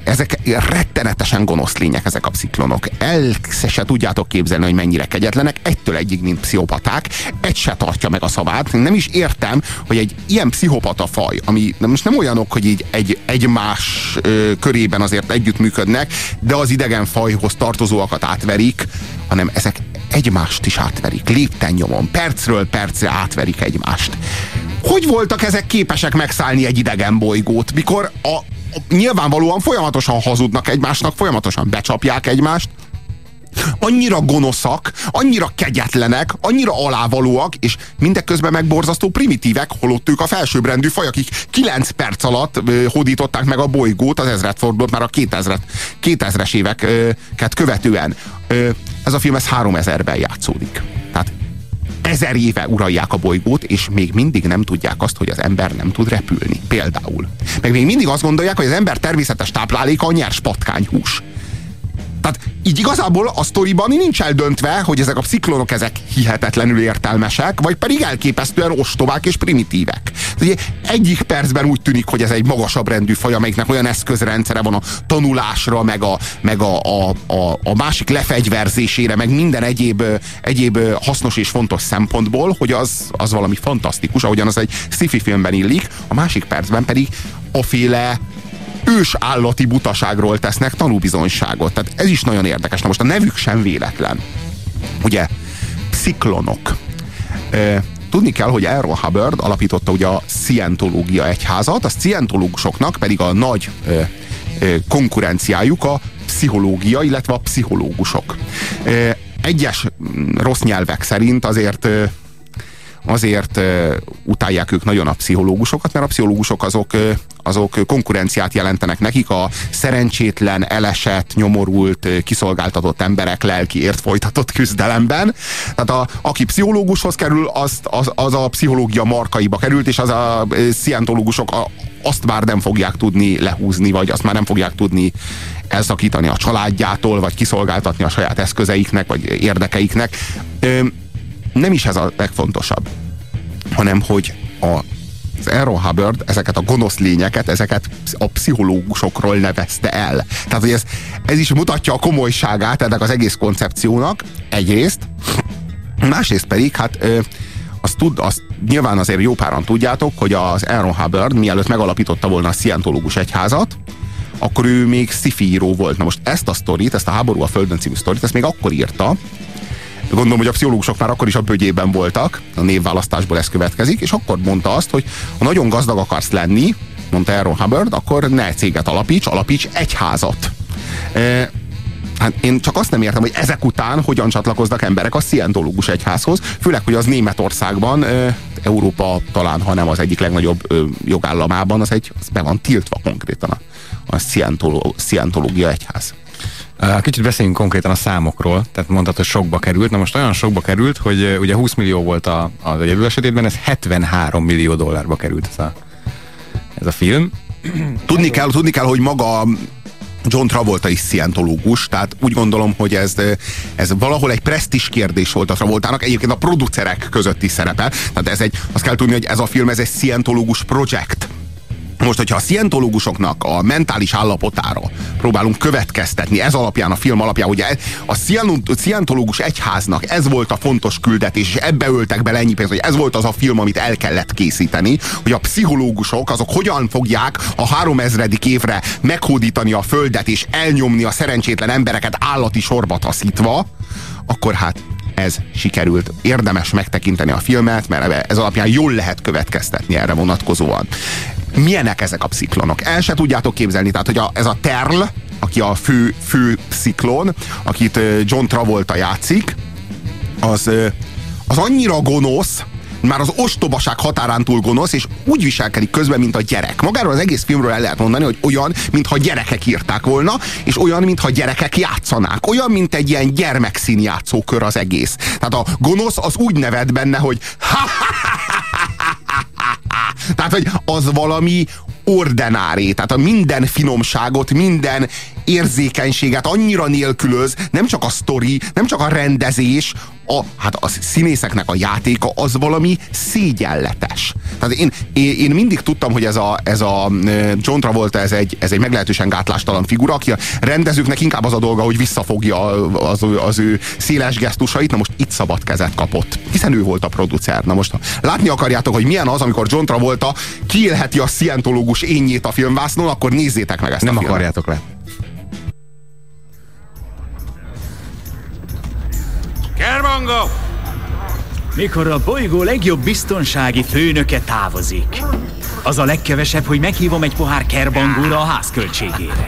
Ezek rettenetesen gonosz lények, ezek a psziklonok. El se tudjátok képzelni, hogy mennyire kegyetlenek, egytől egyig, mint pszichopaták, egy se tartja meg a szavát. Nem is értem, hogy egy ilyen pszichopata faj, ami most nem olyanok, hogy így egymás körében azért együttműködnek, de az idegen fajhoz tartozóakat átverik, hanem ezek egymást is átverik, léptennyomon, percről percre átverik egymást. Hogy voltak ezek képesek megszállni egy idegen bolygót, mikor nyilvánvalóan folyamatosan hazudnak egymásnak, folyamatosan becsapják egymást. Annyira gonoszak, annyira kegyetlenek, annyira alávalóak, és mindeközben megborzasztó primitívek, holott ők a felsőbbrendű faj, akik 9 perc alatt hódították meg a bolygót, az ezredfordulót, már a 2000-es éveket követően. Ez a film 3000-ben játszódik. Tehát 1000 éve uralják a bolygót, és még mindig nem tudják azt, hogy az ember nem tud repülni. Például. Meg még mindig azt gondolják, hogy az ember természetes tápláléka a nyers patkányhús. Tehát így igazából a sztoriban nincs eldöntve, hogy ezek a psziklonok ezek hihetetlenül értelmesek, vagy pedig elképesztően ostobák és primitívek. Ugye egyik percben úgy tűnik, hogy ez egy magasabb rendű faj, amelyiknek olyan eszközrendszere van a tanulásra, meg a másik lefegyverzésére, meg minden egyéb hasznos és fontos szempontból, hogy az valami fantasztikus, ahogyan az egy sci-fi filmben illik, a másik percben pedig aféle ősállati butaságról tesznek tanúbizonyságot. Tehát ez is nagyon érdekes. Na most a nevük sem véletlen. Ugye, psziklonok. Tudni kell, hogy Aaron Hubbard alapította ugye a Scientológia egyházat, a scientológusoknak pedig a nagy konkurenciájuk a pszichológia, illetve a pszichológusok. Egyes rossz nyelvek szerint azért utálják ők nagyon a pszichológusokat, mert a pszichológusok azok konkurenciát jelentenek nekik a szerencsétlen, elesett, nyomorult, kiszolgáltatott emberek lelkiért folytatott küzdelemben. Tehát aki pszichológushoz kerül, az a pszichológia markaiba került, és az a scientológusok azt már nem fogják tudni lehúzni, vagy azt már nem fogják tudni elszakítani a családjától, vagy kiszolgáltatni a saját eszközeiknek, vagy érdekeiknek. Nem is ez a legfontosabb, hanem hogy az Aaron Hubbard ezeket a gonosz lényeket, ezeket a pszichológusokról nevezte el. Tehát, hogy ez is mutatja a komolyságát ennek az egész koncepciónak, egyrészt. Másrészt pedig, hát azt nyilván azért jó páran tudjátok, hogy az Aaron Hubbard mielőtt megalapította volna a Scientológus egyházat, akkor ő még sci-fi író volt. Na most ezt a sztorit, ezt a Háború a Földön című sztorit, ezt még akkor írta. Gondolom, hogy a pszichológusok már akkor is a bögyében voltak, a névválasztásból ez következik, és akkor mondta azt, hogy ha nagyon gazdag akarsz lenni, mondta Aaron Hubbard, akkor ne céget alapíts egyházat. Hát én csak azt nem értem, hogy ezek után hogyan csatlakoznak emberek a Scientológus egyházhoz, főleg, hogy az Németországban, Európa talán, ha nem az egyik legnagyobb jogállamában, az be van tiltva konkrétan a Scientológia egyház. Kicsit beszéljünk konkrétan a számokról, tehát mondhatod, hogy sokba került. Na most olyan sokba került, hogy ugye 20 millió volt az egyedül esetében, ez 73 millió dollárba került ez a film. Tudni kell, hogy maga John Travolta is scientológus, tehát úgy gondolom, hogy ez valahol egy presztízs kérdés volt a Travoltának, egyébként a producerek között is szerepel. Tehát azt kell tudni, hogy ez a film, ez egy scientológus projekt. Most, hogyha a scientológusoknak a mentális állapotára próbálunk következtetni, ez alapján, a film alapján, ugye a scientológus egyháznak ez volt a fontos küldetés, és ebbe öltek bele ennyi pénzt, hogy ez volt az a film, amit el kellett készíteni, hogy a pszichológusok azok hogyan fogják a 3000. évre meghódítani a Földet, és elnyomni a szerencsétlen embereket állati sorba taszítva, akkor hát ez sikerült. Érdemes megtekinteni a filmet, mert ez alapján jól lehet következtetni erre vonatkozóan. Milyenek ezek a psziklonok? El se tudjátok képzelni. Tehát, hogy ez a Terl, aki a fő psziklon, akit John Travolta játszik, az annyira gonosz, már az ostobaság határán túl gonosz, és úgy viselkedik közben, mint a gyerek. Magáról az egész filmről el lehet mondani, hogy olyan, mintha gyerekek írták volna, és olyan, mintha gyerekek játszanák. Olyan, mint egy ilyen gyermekszínjátszókör az egész. Tehát a gonosz az úgy nevet benne, hogy tehát, hogy az valami ordinári, tehát a minden finomságot, minden érzékenységet annyira nélkülöz, nem csak a sztori, nem csak a rendezés, hát a színészeknek a játéka az valami szégyenletes. Tehát én mindig tudtam, hogy ez a John Travolta ez egy meglehetősen gátlástalan figura, aki a rendezőknek inkább az a dolga, hogy visszafogja az ő széles gesztusait. Na most itt szabad kezet kapott, hiszen ő volt a producer. Na most látni akarjátok, hogy milyen az, amikor John Travolta kiélheti a scientológus énjét a filmvásznon, akkor nézzétek meg ezt. Nem akarjátok le. Kermango! Mikor a bolygó legjobb biztonsági főnöke távozik, az a legkevesebb, hogy meghívom egy pohár kerbangóra a ház költségére.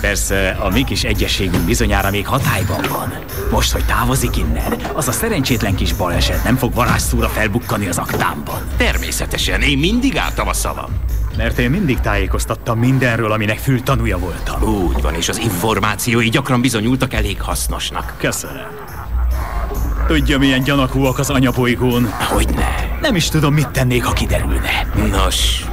Persze a mi kis egyességünk bizonyára még hatályban van. Most, hogy távozik innen, az a szerencsétlen kis baleset nem fog varázsszóra felbukkani az aktámban. Természetesen, én mindig álltam a szavam. Mert én mindig tájékoztattam mindenről, aminek fültanúja voltam. Úgy van, és az információi gyakran bizonyultak elég hasznosnak. Köszönöm. Tudja, milyen gyanakúak az anyabolygón? Hogyne. Nem is tudom, mit tennék, ha kiderülne. Nos,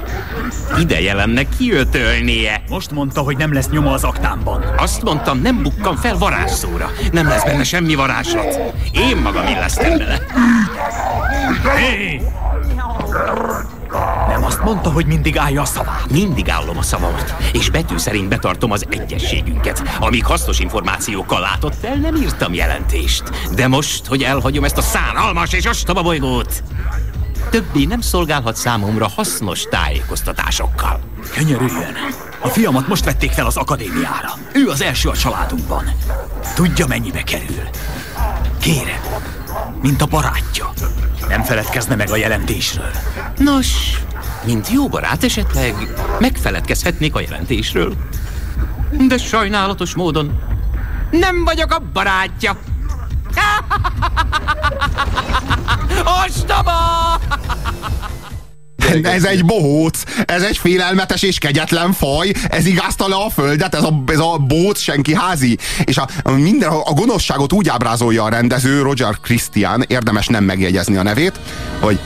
ideje lenne kiötölnie. Most mondta, hogy nem lesz nyoma az aktámban. Azt mondtam, nem bukkan fel varázsszóra. Nem lesz benne semmi varázslat. Én magam illesztem bele. Hey! Nem azt mondta, hogy mindig állja a szavát? Mindig állom a szavamat, és betű szerint betartom az egyességünket. Amíg hasznos információkkal látott el, nem írtam jelentést. De most, hogy elhagyom ezt a szánalmas és ostoba bolygót, többé nem szolgálhat számomra hasznos tájékoztatásokkal. Könyörüljön! A fiamat most vették fel az akadémiára. Ő az első a családunkban. Tudja, mennyibe kerül. Kérem, mint a barátja, nem feledkezne meg a jelentésről. Nos, mint jó barát esetleg megfeledkezhetnék a jelentésről. De sajnálatos módon nem vagyok a barátja. Ostoba! Ez egy bohóc, ez egy félelmetes és kegyetlen faj, ez igázta le a földet, ez a bohóc senki házi. És a gonoszságot úgy ábrázolja a rendező, Roger Christian, érdemes nem megjegyezni a nevét, hogy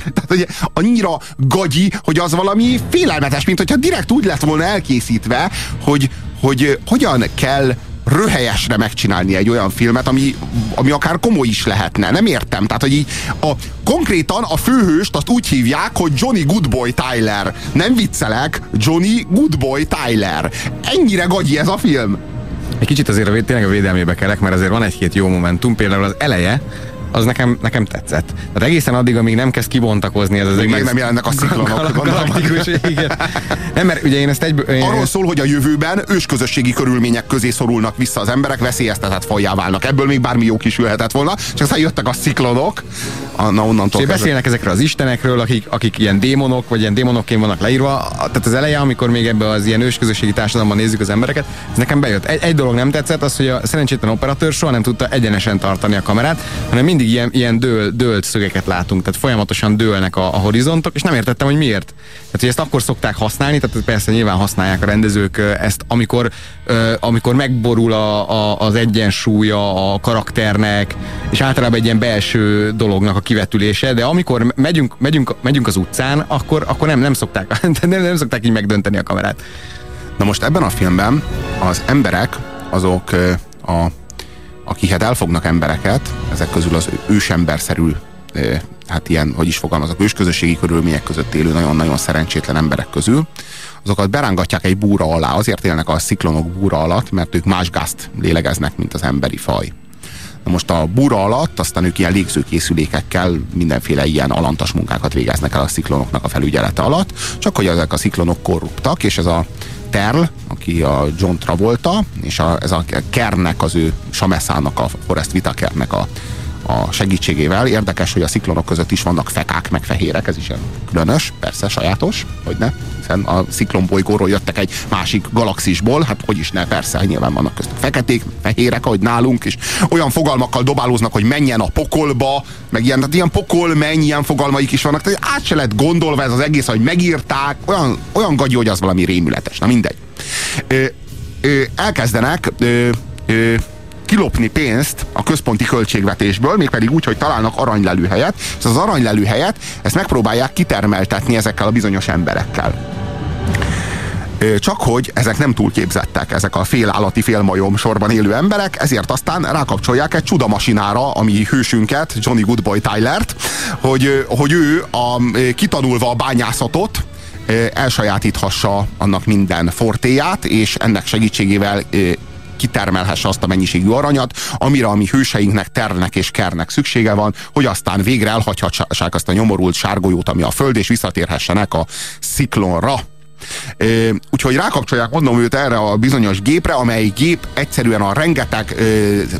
tehát, hogy annyira gagyi, hogy az valami félelmetes, mint hogyha direkt úgy lett volna elkészítve, hogy hogyan kell röhelyesre megcsinálni egy olyan filmet, ami akár komoly is lehetne. Nem értem. Tehát, hogy így konkrétan a főhőst azt úgy hívják, hogy Johnny Goodboy Tyler. Nem viccelek, Johnny Goodboy Tyler. Ennyire gagyi ez a film. Egy kicsit azért tényleg a védelmébe kelek, mert azért van egy-két jó momentum. Például az eleje, az nekem tetszett. Tehát egészen addig, amíg nem kezd kibontakozni ez az egész... Meg nem jelennek a sziklonok. Nem, mert ugye én ezt arról szól, hogy a jövőben ősközösségi körülmények közé szorulnak vissza az emberek, veszélyeztetett fajjá válnak. Ebből még bármi jó is ülhetett volna, csak aztán jöttek a sziklonok. Na, onnantól és beszélnek ezekről az istenekről, akik ilyen démonok, vagy ilyen démonokként vannak leírva. Tehát az eleje, amikor még ebbe az ilyen ősközösségi társadalomban nézzük az embereket, ez nekem bejött. Egy dolog nem tetszett, az, hogy a szerencsétlen operatőr soha nem tudta egyenesen tartani a kamerát, hanem mindig ilyen dőlt szögeket látunk, tehát folyamatosan dőlnek a horizontok, és nem értettem, hogy miért. Tehát, hogy ezt akkor szokták használni, tehát persze nyilván használják a rendezők ezt, amikor megborul az egyensúlya a karakternek, és általában egy ilyen belső dolognak a kivetülése, de amikor megyünk az utcán, akkor nem szokták, nem szokták így megdönteni a kamerát. Na most ebben a filmben az emberek, azok akik hát elfognak embereket, ezek közül az ősemberszerű, hát ilyen, hogy is fogalmazok, ősközösségi körülmények között élő nagyon-nagyon szerencsétlen emberek közül, azokat berángatják egy búra alá, azért élnek a sziklonok búra alatt, mert ők más gázt lélegeznek, mint az emberi faj. Na most a búra alatt aztán ők ilyen légzőkészülékekkel mindenféle ilyen alantas munkákat végeznek el a sziklonoknak a felügyelete alatt, csak hogy ezek a sziklonok korruptak, és ez a Terl, aki a John Travolta, és ez a Kernek, az ő sameszának, a Forest Whitakernek a segítségével. Érdekes, hogy a sziklonok között is vannak fekák, meg fehérek, ez is különös, persze sajátos, hogy ne, hiszen a sziklonbolygóról jöttek egy másik galaxisból, hát hogy is ne, persze, nyilván vannak köztük feketék, fehérek, ahogy nálunk is. Olyan fogalmakkal dobálóznak, hogy menjen a pokolba, meg ilyen, tehát ilyen pokol, menj, ilyen fogalmaik is vannak, tehát át se lett gondolva ez az egész, hogy megírták, olyan gagyi, hogy az valami rémületes, na mindegy. Elkezdenek kilopni pénzt a központi költségvetésből, mégpedig úgy, hogy találnak aranylelőhelyet, és az aranylelőhelyet ezt megpróbálják kitermeltetni ezekkel a bizonyos emberekkel. Csak hogy ezek nem túl képzettek, ezek a félállati, félmajom sorban élő emberek, ezért aztán rákapcsolják egy csudamasinára, ami hősünket, Johnny Goodboy Tylert, hogy ő kitanulva a bányászatot, elsajátíthassa annak minden fortéját, és ennek segítségével kitermelhesse azt a mennyiségű aranyat, amire a mi hőseinknek, Ternek és Kernek szüksége van, hogy aztán végre elhagyhassák azt a nyomorult sárgolyót, ami a föld, és visszatérhessenek a sziklonra. Úgyhogy rákapcsolják, mondom, őt erre a bizonyos gépre, amely gép egyszerűen a rengeteg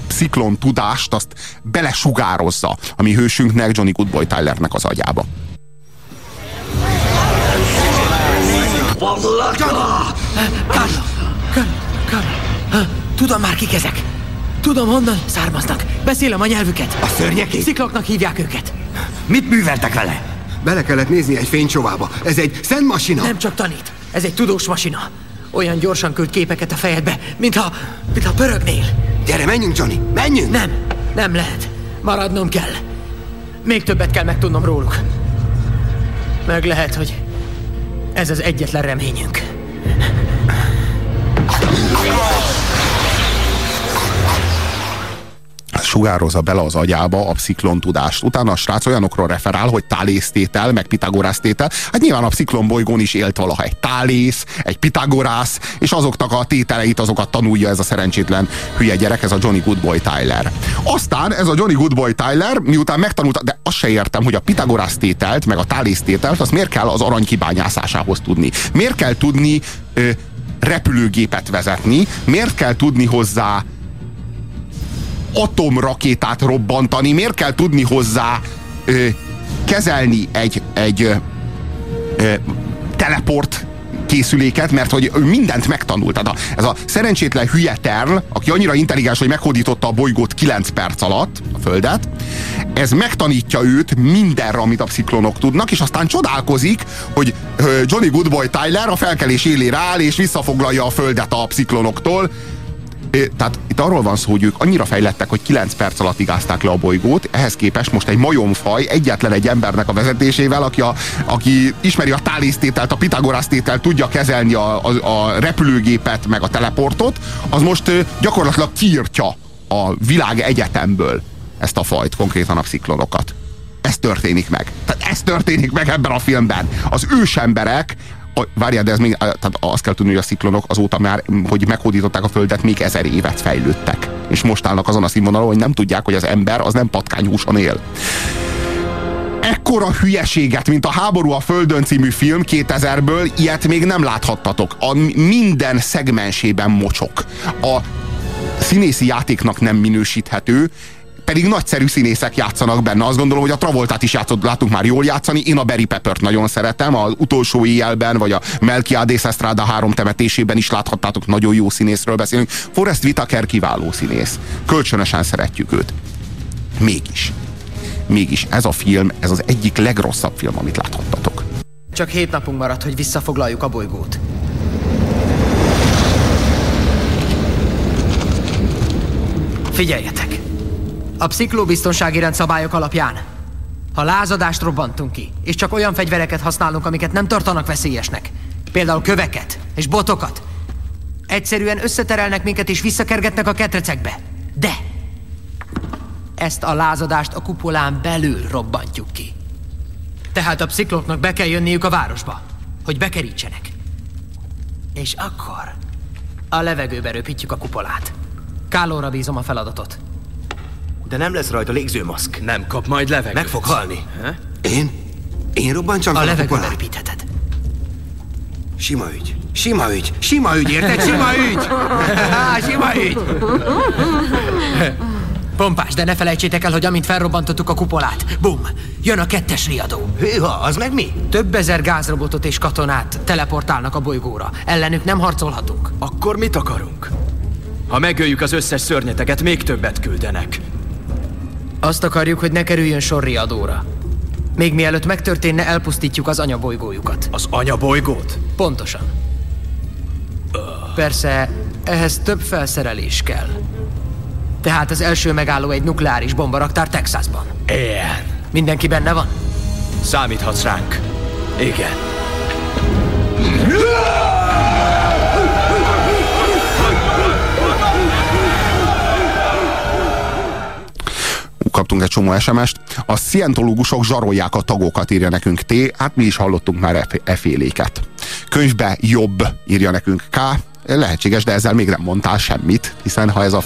sziklon tudást azt belesugározza a mi hősünknek, Johnny Goodboy Tylernek az agyába. Tudom már, kik ezek. Tudom, honnan származnak. Beszélem a nyelvüket. A szörnyeké? Szikloknak hívják őket. Mit műveltek vele? Bele kellett nézni egy fénycsovába. Ez egy szent masina. Nem csak tanít. Ez egy tudós masina. Olyan gyorsan küld képeket a fejedbe, mintha pörögnél. Gyere, menjünk, Johnny. Menjünk! Nem lehet. Maradnom kell. Még többet kell megtudnom róluk. Meg lehet, hogy ez az egyetlen reményünk. Sugározza bele az agyába a sziklon tudást. Utána a srác olyanokról referál, hogy tálésztétel, meg pitagorásztétel. Hát nyilván a sziklon bolygón is élt valaha egy tálész, egy pitagorász, és azoknak a tételeit, azokat tanulja ez a szerencsétlen hülye gyerek, ez a Johnny Goodboy Tyler. Aztán ez a Johnny Goodboy Tyler, miután megtanulta, de azt se értem, hogy a pitagorásztételt, meg a tálésztételt, azt miért kell az arany kibányászásához tudni? Miért kell tudni repülőgépet vezetni? Miért kell tudni hozzá atomrakétát robbantani, miért kell tudni hozzá kezelni egy teleport készüléket, mert hogy ő mindent megtanult. Ez a szerencsétlen hülye Terl, aki annyira intelligens, hogy meghódította a bolygót 9 perc alatt, a Földet, ez megtanítja őt mindenre, amit a sziklonok tudnak, és aztán csodálkozik, hogy Johnny Goodboy Tyler a felkelés élére áll, és visszafoglalja a Földet a sziklonoktól. Tehát itt arról van szó, hogy ők annyira fejlettek, hogy 9 perc alatt igázták le a bolygót, ehhez képest most egy majomfaj egyetlen egy embernek a vezetésével, aki ismeri a tálésztételt, a pitagorásztételt, tudja kezelni a repülőgépet, meg a teleportot, az most gyakorlatilag kiírtja a világ egyetemből ezt a fajt, konkrétan a psziklonokat. Ez történik meg. Tehát ez történik meg ebben a filmben. Az ősemberek, várjál, de ez még, tehát azt kell tudni, hogy a sziklonok azóta már, hogy meghódították a Földet, még 1000 évet fejlődtek. És most állnak azon a színvonalon, hogy nem tudják, hogy az ember az nem patkányhúson él. Ekkora hülyeséget, mint a Háború a Földön című film 2000-ből, ilyet még nem láthattatok. A minden szegmensében mocsok. A színészi játéknak nem minősíthető, pedig nagyszerű színészek játszanak benne. Azt gondolom, hogy a Travoltát is láttunk már jól játszani. Én a Barry Peppert nagyon szeretem. Az Utolsó éjjelben, vagy a Melquiades Estrada 3 temetésében is láthattátok. Nagyon jó színészről beszélünk. Forest Whitaker kiváló színész. Kölcsönösen szeretjük őt. Mégis ez a film, ez az egyik legrosszabb film, amit láthattatok. Csak 7 napunk maradt, hogy visszafoglaljuk a bolygót. Figyeljetek! A psziklóbiztonsági rendszabályok alapján, ha lázadást robbantunk ki, és csak olyan fegyvereket használunk, amiket nem tartanak veszélyesnek, például köveket és botokat, egyszerűen összeterelnek minket és visszakergetnek a ketrecekbe. De ezt a lázadást a kupolán belül robbantjuk ki. Tehát a psziklóknak be kell jönniük a városba, hogy bekerítsenek. És akkor a levegőbe röpítjük a kupolát. Kálóra bízom a feladatot. De nem lesz rajta légzőmaszk. Nem kap majd levegőt. Meg fog halni. Ha? Én? Én robbantsam a levegőt. A levegőt repítheted. Sima ügy. Sima ügy, érted? Sima ügy! Pompás, de ne felejtsétek el, hogy amint felrobbantottuk a kupolát, bum, jön a 2. riadó. Hűha, az meg mi? Több ezer gázrobotot és katonát teleportálnak a bolygóra. Ellenük nem harcolhatunk. Akkor mit akarunk? Ha megöljük az összes szörnyeteget, még többet küldenek. Azt akarjuk, hogy ne kerüljön sor riadóra. Még mielőtt megtörténne, elpusztítjuk az anyabolygójukat. Az anyabolygót? Pontosan. Persze, ehhez több felszerelés kell. Tehát az első megálló egy nukleáris bombaraktár Texasban. Igen. Mindenki benne van? Számíthatsz ránk. Igen. Kaptunk egy csomó SMS-t. A scientológusok zsarolják a tagokat, írja nekünk T. Hát mi is hallottunk már eféléket. Könyvbe jobb, írja nekünk K. Lehetséges, de ezzel még nem mondtál semmit, hiszen ha ez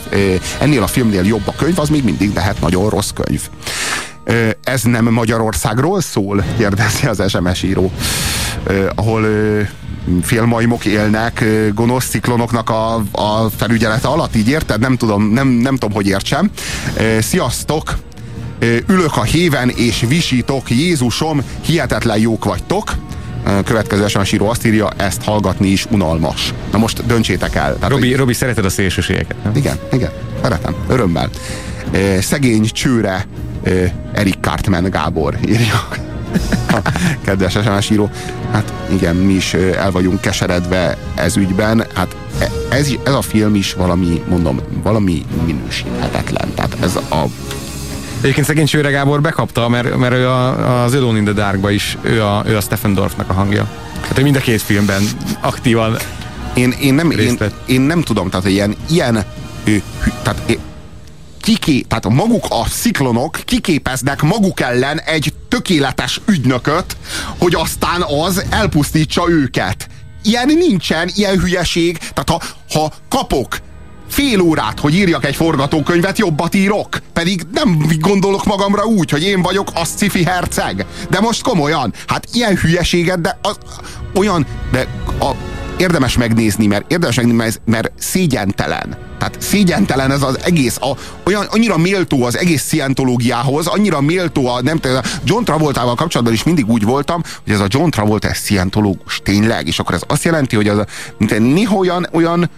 ennél a filmnél jobb a könyv, az még mindig lehet nagyon rossz könyv. Ez nem Magyarországról szól? Kérdezi az SMS író. Ahol félmajmok élnek gonosz ciklonoknak a felügyelete alatt, így érted? Nem tudom, hogy értsem. Sziasztok! Ülök a héven és visítok, Jézusom, hihetetlen jók vagytok. Következő SMS író azt írja, ezt hallgatni is unalmas. Na most döntsétek el. Tehát, Robi, szereted a szélsőségeket? Nem? Igen, szeretem, örömmel. Szegény csőre Eric Cartman Gábor, írja kedves SMS író. Hát igen, mi is el vagyunk keseredve ez ügyben. Hát ez a film is valami, mondom, valami minősíthetetlen. Tehát ez a... Egyébként szegény Csőre Gábor bekapta, mert ő az Alone in the Darkba is, ő a Stephen Dorffnak a hangja. Hát mind a két filmben aktívan én nem tudom, tehát ilyen tehát maguk a sziklonok kiképeznek maguk ellen egy tökéletes ügynököt, hogy aztán az elpusztítsa őket. Ilyen nincsen, ilyen hülyeség. Tehát ha kapok fél órát, hogy írjak egy forgatókönyvet, jobbat írok. Pedig nem gondolok magamra úgy, hogy én vagyok a sci-fi herceg. De most komolyan, hát ilyen hülyeséget, de érdemes megnézni, mert szégyentelen. Tehát szégyentelen ez az egész. Annyira méltó az egész scientológiához, annyira méltó John Travoltával kapcsolatban is mindig úgy voltam, hogy ez a John Travolta scientológus tényleg, és akkor ez azt jelenti, hogy az néha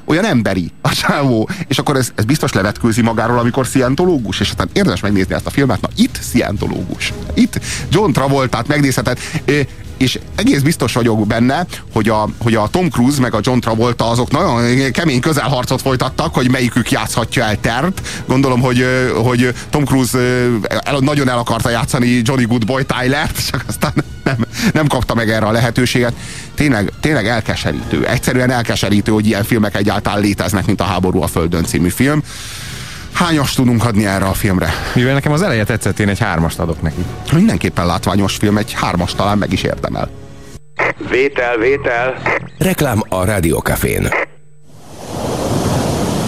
olyan emberi a csávó, és akkor ez biztos levetkőzi magáról, amikor scientológus, és aztán érdemes megnézni ezt a filmet. Na itt scientológus. Itt John Travoltát megnézheted, és egész biztos vagyok benne, hogy a Tom Cruise meg a John Travolta azok nagyon kemény közelharcot folytattak, hogy melyikük játszhatja el Terlt. Gondolom, hogy Tom Cruise nagyon el akarta játszani Johnny Goodboy Tylert, csak aztán nem kapta meg erre a lehetőséget. Tényleg elkeserítő. Egyszerűen elkeserítő, hogy ilyen filmek egyáltalán léteznek, mint a Háború a Földön című film. Hányast tudunk adni erre a filmre? Mivel nekem az eleje tetszett, én egy 3-ast adok neki. Mindenképpen látványos film, egy 3-as talán meg is érdemel. Vétel. Reklám a Rádió Cafén.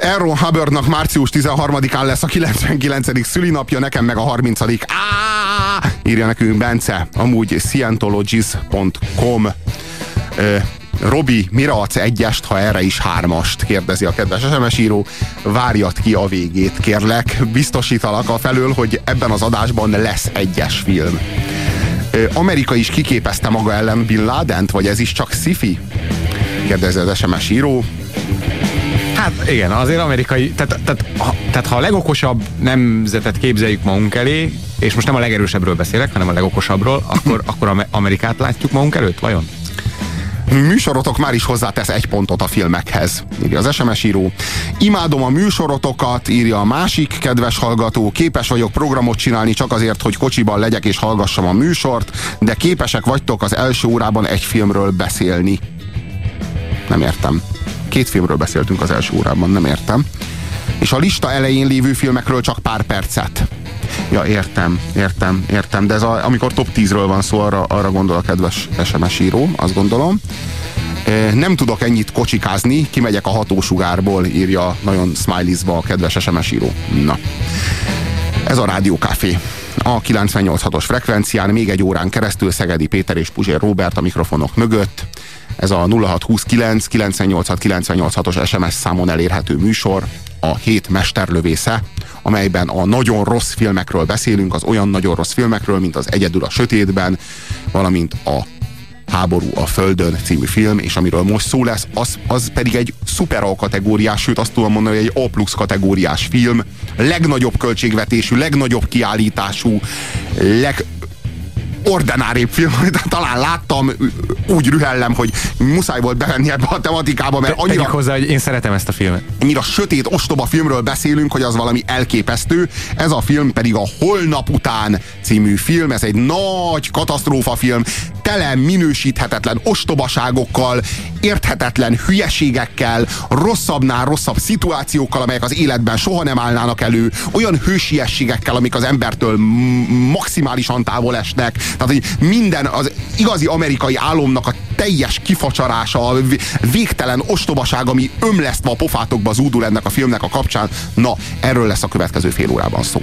Aaron Hubbardnak március 13-án lesz a 99. szülinapja, nekem meg a 30. Írja nekünk Bence, amúgy scientologies.com. Robi, mire adsz 1-est, ha erre is 3-ast? Kérdezi a kedves SMS író. Várjad ki a végét, kérlek. Biztosítalak a felől, hogy ebben az adásban lesz 1-es film. Amerika is kiképezte maga ellen Bin Ládent, vagy ez is csak sci-fi? Kérdezi az SMS író. Hát igen, azért amerikai... Tehát ha a legokosabb nemzetet képzeljük magunk elé, és most nem a legerősebbről beszélek, hanem a legokosabbról, akkor Amerikát látjuk magunk előtt, vajon? Műsorotok már is hozzátesz 1 pontot a filmekhez, írja az SMS író. Imádom a műsorotokat, írja a másik kedves hallgató. Képes vagyok programot csinálni csak azért, hogy kocsiban legyek és hallgassam a műsort, de képesek vagytok az első órában egy filmről beszélni. Nem értem. Két filmről beszéltünk az első órában, nem értem. És a lista elején lévő filmekről csak pár percet. Ja, értem. De ez a, amikor top 10-ről van szó, arra gondol a kedves SMS író, azt gondolom. Nem tudok ennyit kocsikázni, kimegyek a hatósugárból, írja nagyon smiley-zva a kedves SMS író. Na. Ez a Rádió Café. A 98.6-os frekvencián még egy órán keresztül Szegedi Péter és Puzsér Róbert a mikrofonok mögött. Ez a 0629 986 986-os SMS számon elérhető műsor, a hét mesterlövésze, amelyben a nagyon rossz filmekről beszélünk, az olyan nagyon rossz filmekről, mint az Egyedül a sötétben, valamint a Háború a Földön című film, és amiről most szó lesz, az pedig egy szuper A kategóriás, sőt azt tudom mondani, hogy egy A plusz kategóriás film, legnagyobb költségvetésű, legnagyobb kiállítású, legordináribb film, amit talán láttam, úgy rühellem, hogy muszáj volt bevenni ebbe a tematikába, mert annyira... Tegyük hozzá, hogy én szeretem ezt a filmet. Annyira sötét, ostoba filmről beszélünk, hogy az valami elképesztő. Ez a film pedig a Holnap Után című film, ez egy nagy katasztrófafilm, tele minősíthetetlen ostobaságokkal, érthetetlen hülyeségekkel, rosszabbnál rosszabb szituációkkal, amelyek az életben soha nem állnának elő, olyan hősiességekkel, amik az embertől maximálisan távol esnek. Tehát, hogy minden az igazi amerikai álomnak a teljes kifacsarása, a végtelen ostobaság, ami ömlesztve a pofátokba zúdul ennek a filmnek a kapcsán. Na, erről lesz a következő fél órában szó.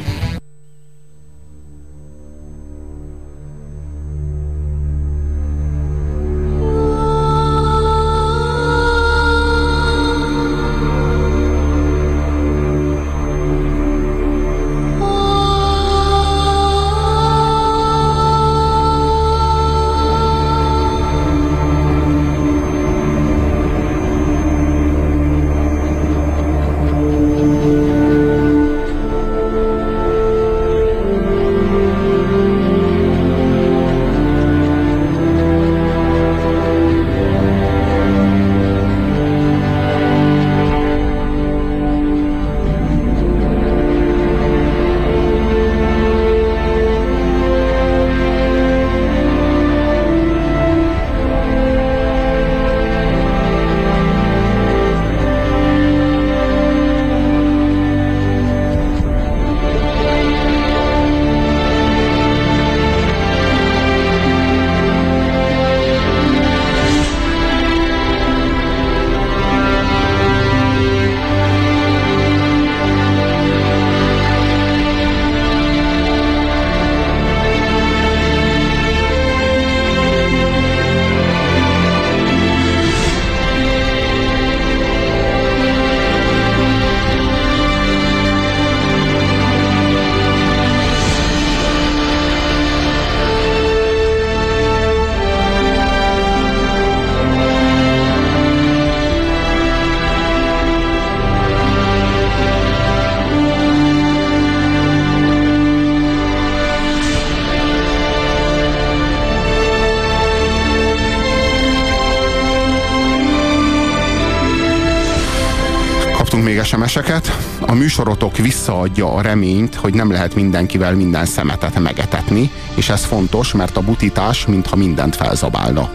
SMS-eket. A műsorotok visszaadja a reményt, hogy nem lehet mindenkivel minden szemetet megetetni, és ez fontos, mert a butítás mintha mindent felzabálna.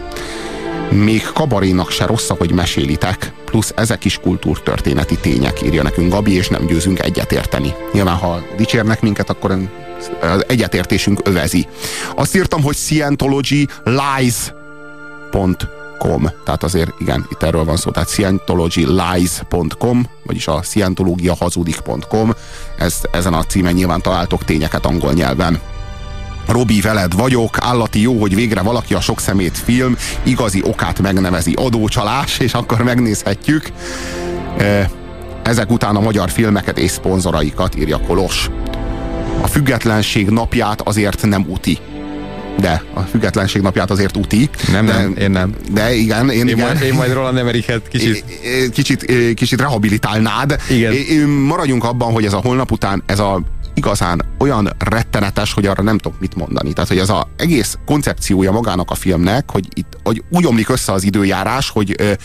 Még kabarénak se rossz, hogy mesélitek, plusz ezek is kultúrtörténeti tények, írja nekünk Gabi, és nem győzünk egyetérteni. Nyilván, ha dicsérnek minket, akkor az egyetértésünk övezi. Azt írtam, hogy scientologylies.com. Tehát azért, igen, itt erről van szó, tehát scientologylies.com, vagyis a scientologiahazudik.com. Ezen a címen nyilván találtok tényeket angol nyelven. Robi, veled vagyok, állati jó, hogy végre valaki a Sok szemét film igazi okát megnevezi, adócsalás, és akkor megnézhetjük. Ezek után a magyar filmeket és szponzoraikat, írja Kolos. A függetlenség napját azért nem uti. De a függetlenség napját azért uti. Nem, én nem. De igen, én majd róla nem eriket kicsit rehabilitálnád. Igen. Maradjunk abban, hogy ez a Holnap Után, ez a igazán olyan rettenetes, hogy arra nem tudok mit mondani. Tehát, hogy ez az egész koncepciója magának a filmnek, hogy itt hogy úgy omlik össze az időjárás, hogy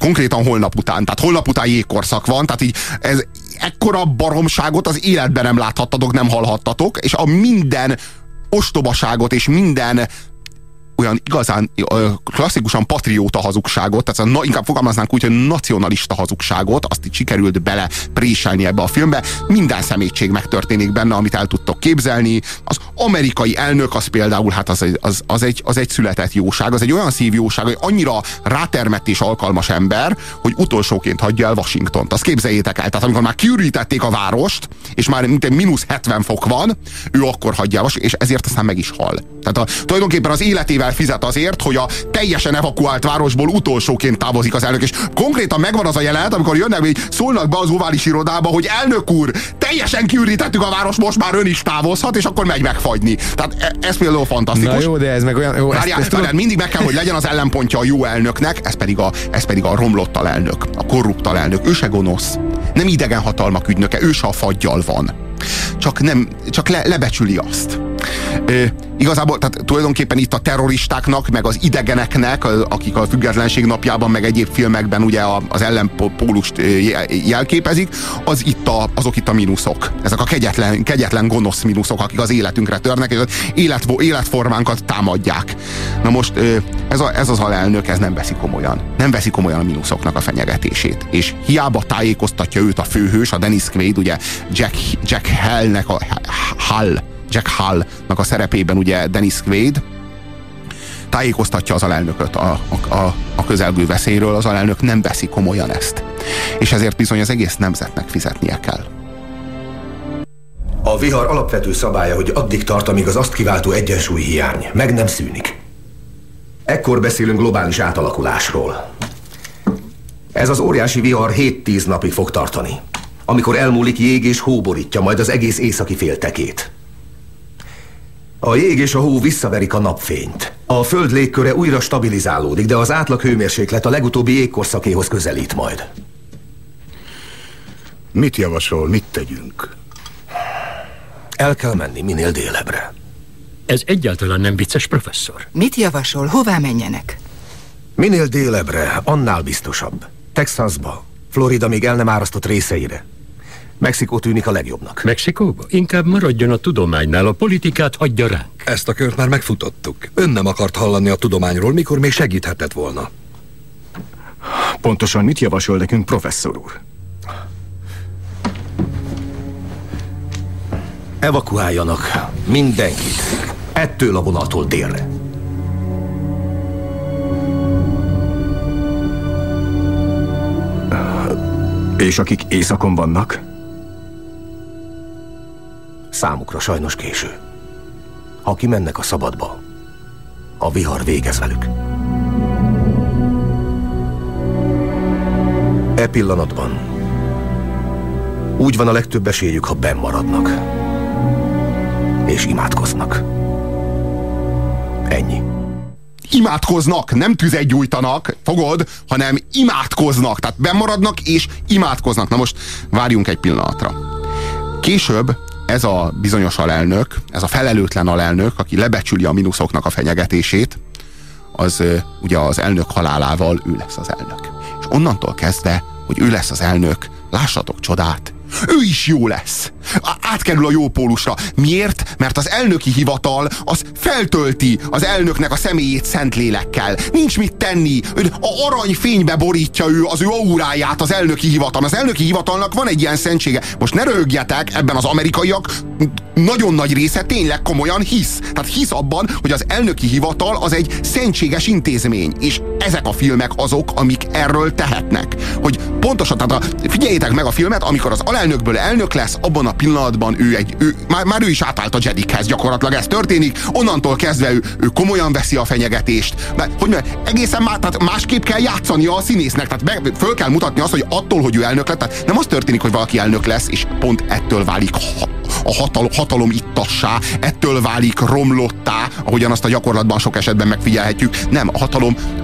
konkrétan holnap után. Tehát holnap után jégkorszak van, tehát így ez ekkora baromságot az életben nem láthattatok, nem hallhattatok, és a minden ostobaságot és minden olyan igazán klasszikusan patrióta hazugságot, tehát inkább fogalmaznánk úgy, hogy nacionalista hazugságot, azt így sikerült bele préselni ebbe a filmbe. Minden szemétség megtörténik benne, amit el tudtok képzelni. Az amerikai elnök az például, hát az egy született jóság, az egy olyan szívjóság, hogy annyira rátermett és alkalmas ember, hogy utolsóként hagyja el Washingtont. Azt képzeljétek el, tehát amikor már kiürítették a várost, és már mint egy -70 fok van, ő akkor hagyja el, és ezért aztán meg is hal. Tehát tulajdonképpen az életével fizet azért, hogy a teljesen evakuált városból utolsóként távozik az elnök, és konkrétan megvan az a jelenet, amikor jönnek, hogy szólnak be az ovális irodába, hogy elnök úr, teljesen kiürítettük a város, most már ön is távozhat, és akkor megy megfagyni. Tehát ez például fantasztikus. Na jó, de ez meg olyan... Jó, várján, mindig meg kell, hogy legyen az ellenpontja a jó elnöknek, ez pedig a romlottal elnök, a korruptal elnök. Ő se gonosz, nem idegen hatalmak ügynöke, ő se a faggyal van. Csak lebecsüli azt. Igazából, tehát tulajdonképpen itt a terroristáknak, meg az idegeneknek, akik a Függetlenség napjában, meg egyéb filmekben ugye az ellenpólust jelképezik, azok itt a mínuszok. Ezek a kegyetlen gonosz mínuszok, akik az életünkre törnek, és az életformánkat támadják. Na most ez az alelnök, ez nem veszi komolyan. Nem veszi komolyan a mínuszoknak a fenyegetését. És hiába tájékoztatja őt a főhős, a Dennis Quaid, ugye Jack Hall-nak a szerepében ugye Dennis Quaid tájékoztatja az alelnököt a közelgő veszélyről, az alelnök nem veszi komolyan ezt. És ezért bizony az egész nemzetnek fizetnie kell. A vihar alapvető szabálya, hogy addig tart, amíg az azt kiváltó egyensúlyhiány meg nem szűnik. Ekkor beszélünk globális átalakulásról. Ez az óriási vihar 7-10 napig fog tartani. Amikor elmúlik, jég és hó borítja majd az egész északi féltekét. A jég és a hó visszaverik a napfényt. A föld légköre újra stabilizálódik, de az átlag hőmérséklet a legutóbbi jégkorszakéhoz közelít majd. Mit javasol, mit tegyünk? El kell menni minél délebbre. Ez egyáltalán nem vicces, professzor. Mit javasol, hová menjenek? Minél délebbre, annál biztosabb. Texasba. Florida még el nem árasztott részeire. Mexikó tűnik a legjobbnak. Mexikóba? Inkább maradjon a tudománynál, a politikát hagyja ránk. Ezt a kört már megfutottuk. Ön nem akart hallani a tudományról, mikor még segíthetett volna. Pontosan mit javasol nekünk, professzor úr? Evakuáljanak mindenkit. Ettől a vonaltól délre. És akik északon vannak? Számukra sajnos késő. Ha kimennek a szabadba, a vihar végez velük. E pillanatban úgy van a legtöbb esélyük, ha benn maradnak. És imádkoznak. Ennyi. Imádkoznak, nem tüzet gyújtanak, fogod, hanem imádkoznak. Tehát bemaradnak és imádkoznak. Na most várjunk egy pillanatra. Később ez a bizonyos alelnök, ez a felelőtlen alelnök, aki lebecsüli a mínuszoknak a fenyegetését, az ugye az elnök halálával ő lesz az elnök. És onnantól kezdve, hogy ő lesz az elnök, lássatok csodát, ő is jó lesz. Átkerül a jó pólusra. Miért? Mert az elnöki hivatal az feltölti az elnöknek a személyét szent lélekkel. Nincs mit tenni. A arany fénybe borítja ő az ő auráját az elnöki hivatal. Az elnöki hivatalnak van egy ilyen szentsége. Most ne röhögjetek, ebben az amerikaiak nagyon nagy része tényleg komolyan hisz. Tehát hisz abban, hogy az elnöki hivatal az egy szentséges intézmény. És ezek a filmek azok, amik erről tehetnek. Hogy pontosan, tehát figyeljétek meg a filmet, amikor az alelnökből elnök lesz, abban a pillanatban ő már ő is átállt a Jedikhez, gyakorlatilag ez történik, onnantól kezdve ő komolyan veszi a fenyegetést. Mert, hogy mondjam, egészen tehát másképp kell játszania a színésznek, tehát föl kell mutatni azt, hogy attól, hogy ő elnök lett, tehát nem az történik, hogy valaki elnök lesz, és pont ettől válik a hatalom ittassá, ettől válik romlottá, ahogyan azt a gyakorlatban sok esetben megfigyelhetjük. Nem, a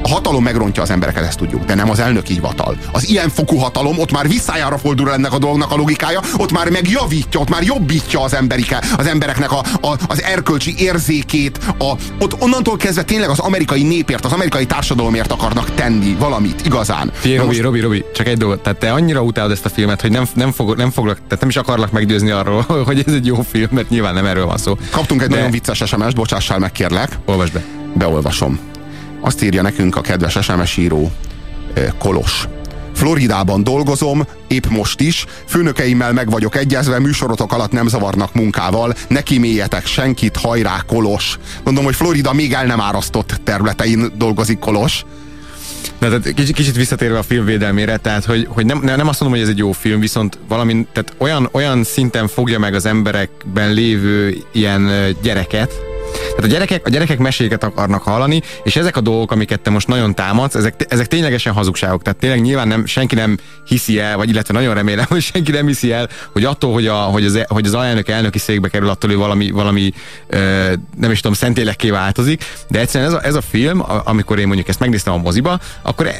hatalom megrontja az embereket, ezt tudjuk, de nem az elnöki hivatal. Az ilyen fokú hatalom, ott már visszájára fordul ennek a dolognak a logikája, ott már megjavítja, ott már jobbítja az embereknek az erkölcsi érzékét. Ott onnantól kezdve tényleg az amerikai népért, az amerikai társadalomért akarnak tenni valamit, igazán. Robi, csak egy dolog, tehát te annyira utálod ezt a filmet, hogy nem foglak, tehát nem is akarlak meggyőzni arról, hogy ez egy jó film, mert nyilván nem erről van szó. Kaptunk egy nagyon vicces SMS-t, bocsássál meg, kérlek. Olvasd be. beolvasom. Azt írja nekünk a kedves SMS író Kolos. Floridában dolgozom, épp most is, főnökeimmel meg vagyok egyezve, műsorotok alatt nem zavarnak munkával, ne kíméljetek senkit, hajrá Kolos. Mondom, hogy Florida még el nem árasztott területein dolgozik Kolos. Na, tehát kicsit visszatérve a filmvédelmére, tehát hogy nem azt mondom, hogy ez egy jó film, viszont valami, tehát olyan szinten fogja meg az emberekben lévő ilyen gyereket. Tehát a gyerekek meséket akarnak hallani, és ezek a dolgok, amiket te most nagyon támadsz, ezek ténylegesen hazugságok. Tehát tényleg nyilván senki nem hiszi el, vagy illetve nagyon remélem, hogy senki nem hiszi el, hogy attól, hogy az alelnök elnöki székbe kerül, attól valami nem is tudom, szentélekké változik. De egyszerűen ez a film, amikor én mondjuk ezt megnéztem a moziba,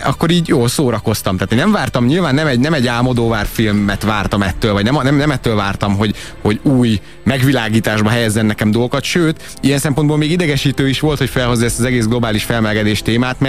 akkor így jól szórakoztam. Tehát én nem vártam, nyilván nem egy Almodóvár filmet vártam ettől, vagy nem ettől vártam, hogy új megvilágításba helyezzen nekem dolgokat, sőt, ilyen szempontból még idegesítő is volt, hogy felhozza ezt az egész globális felmelegedés témát,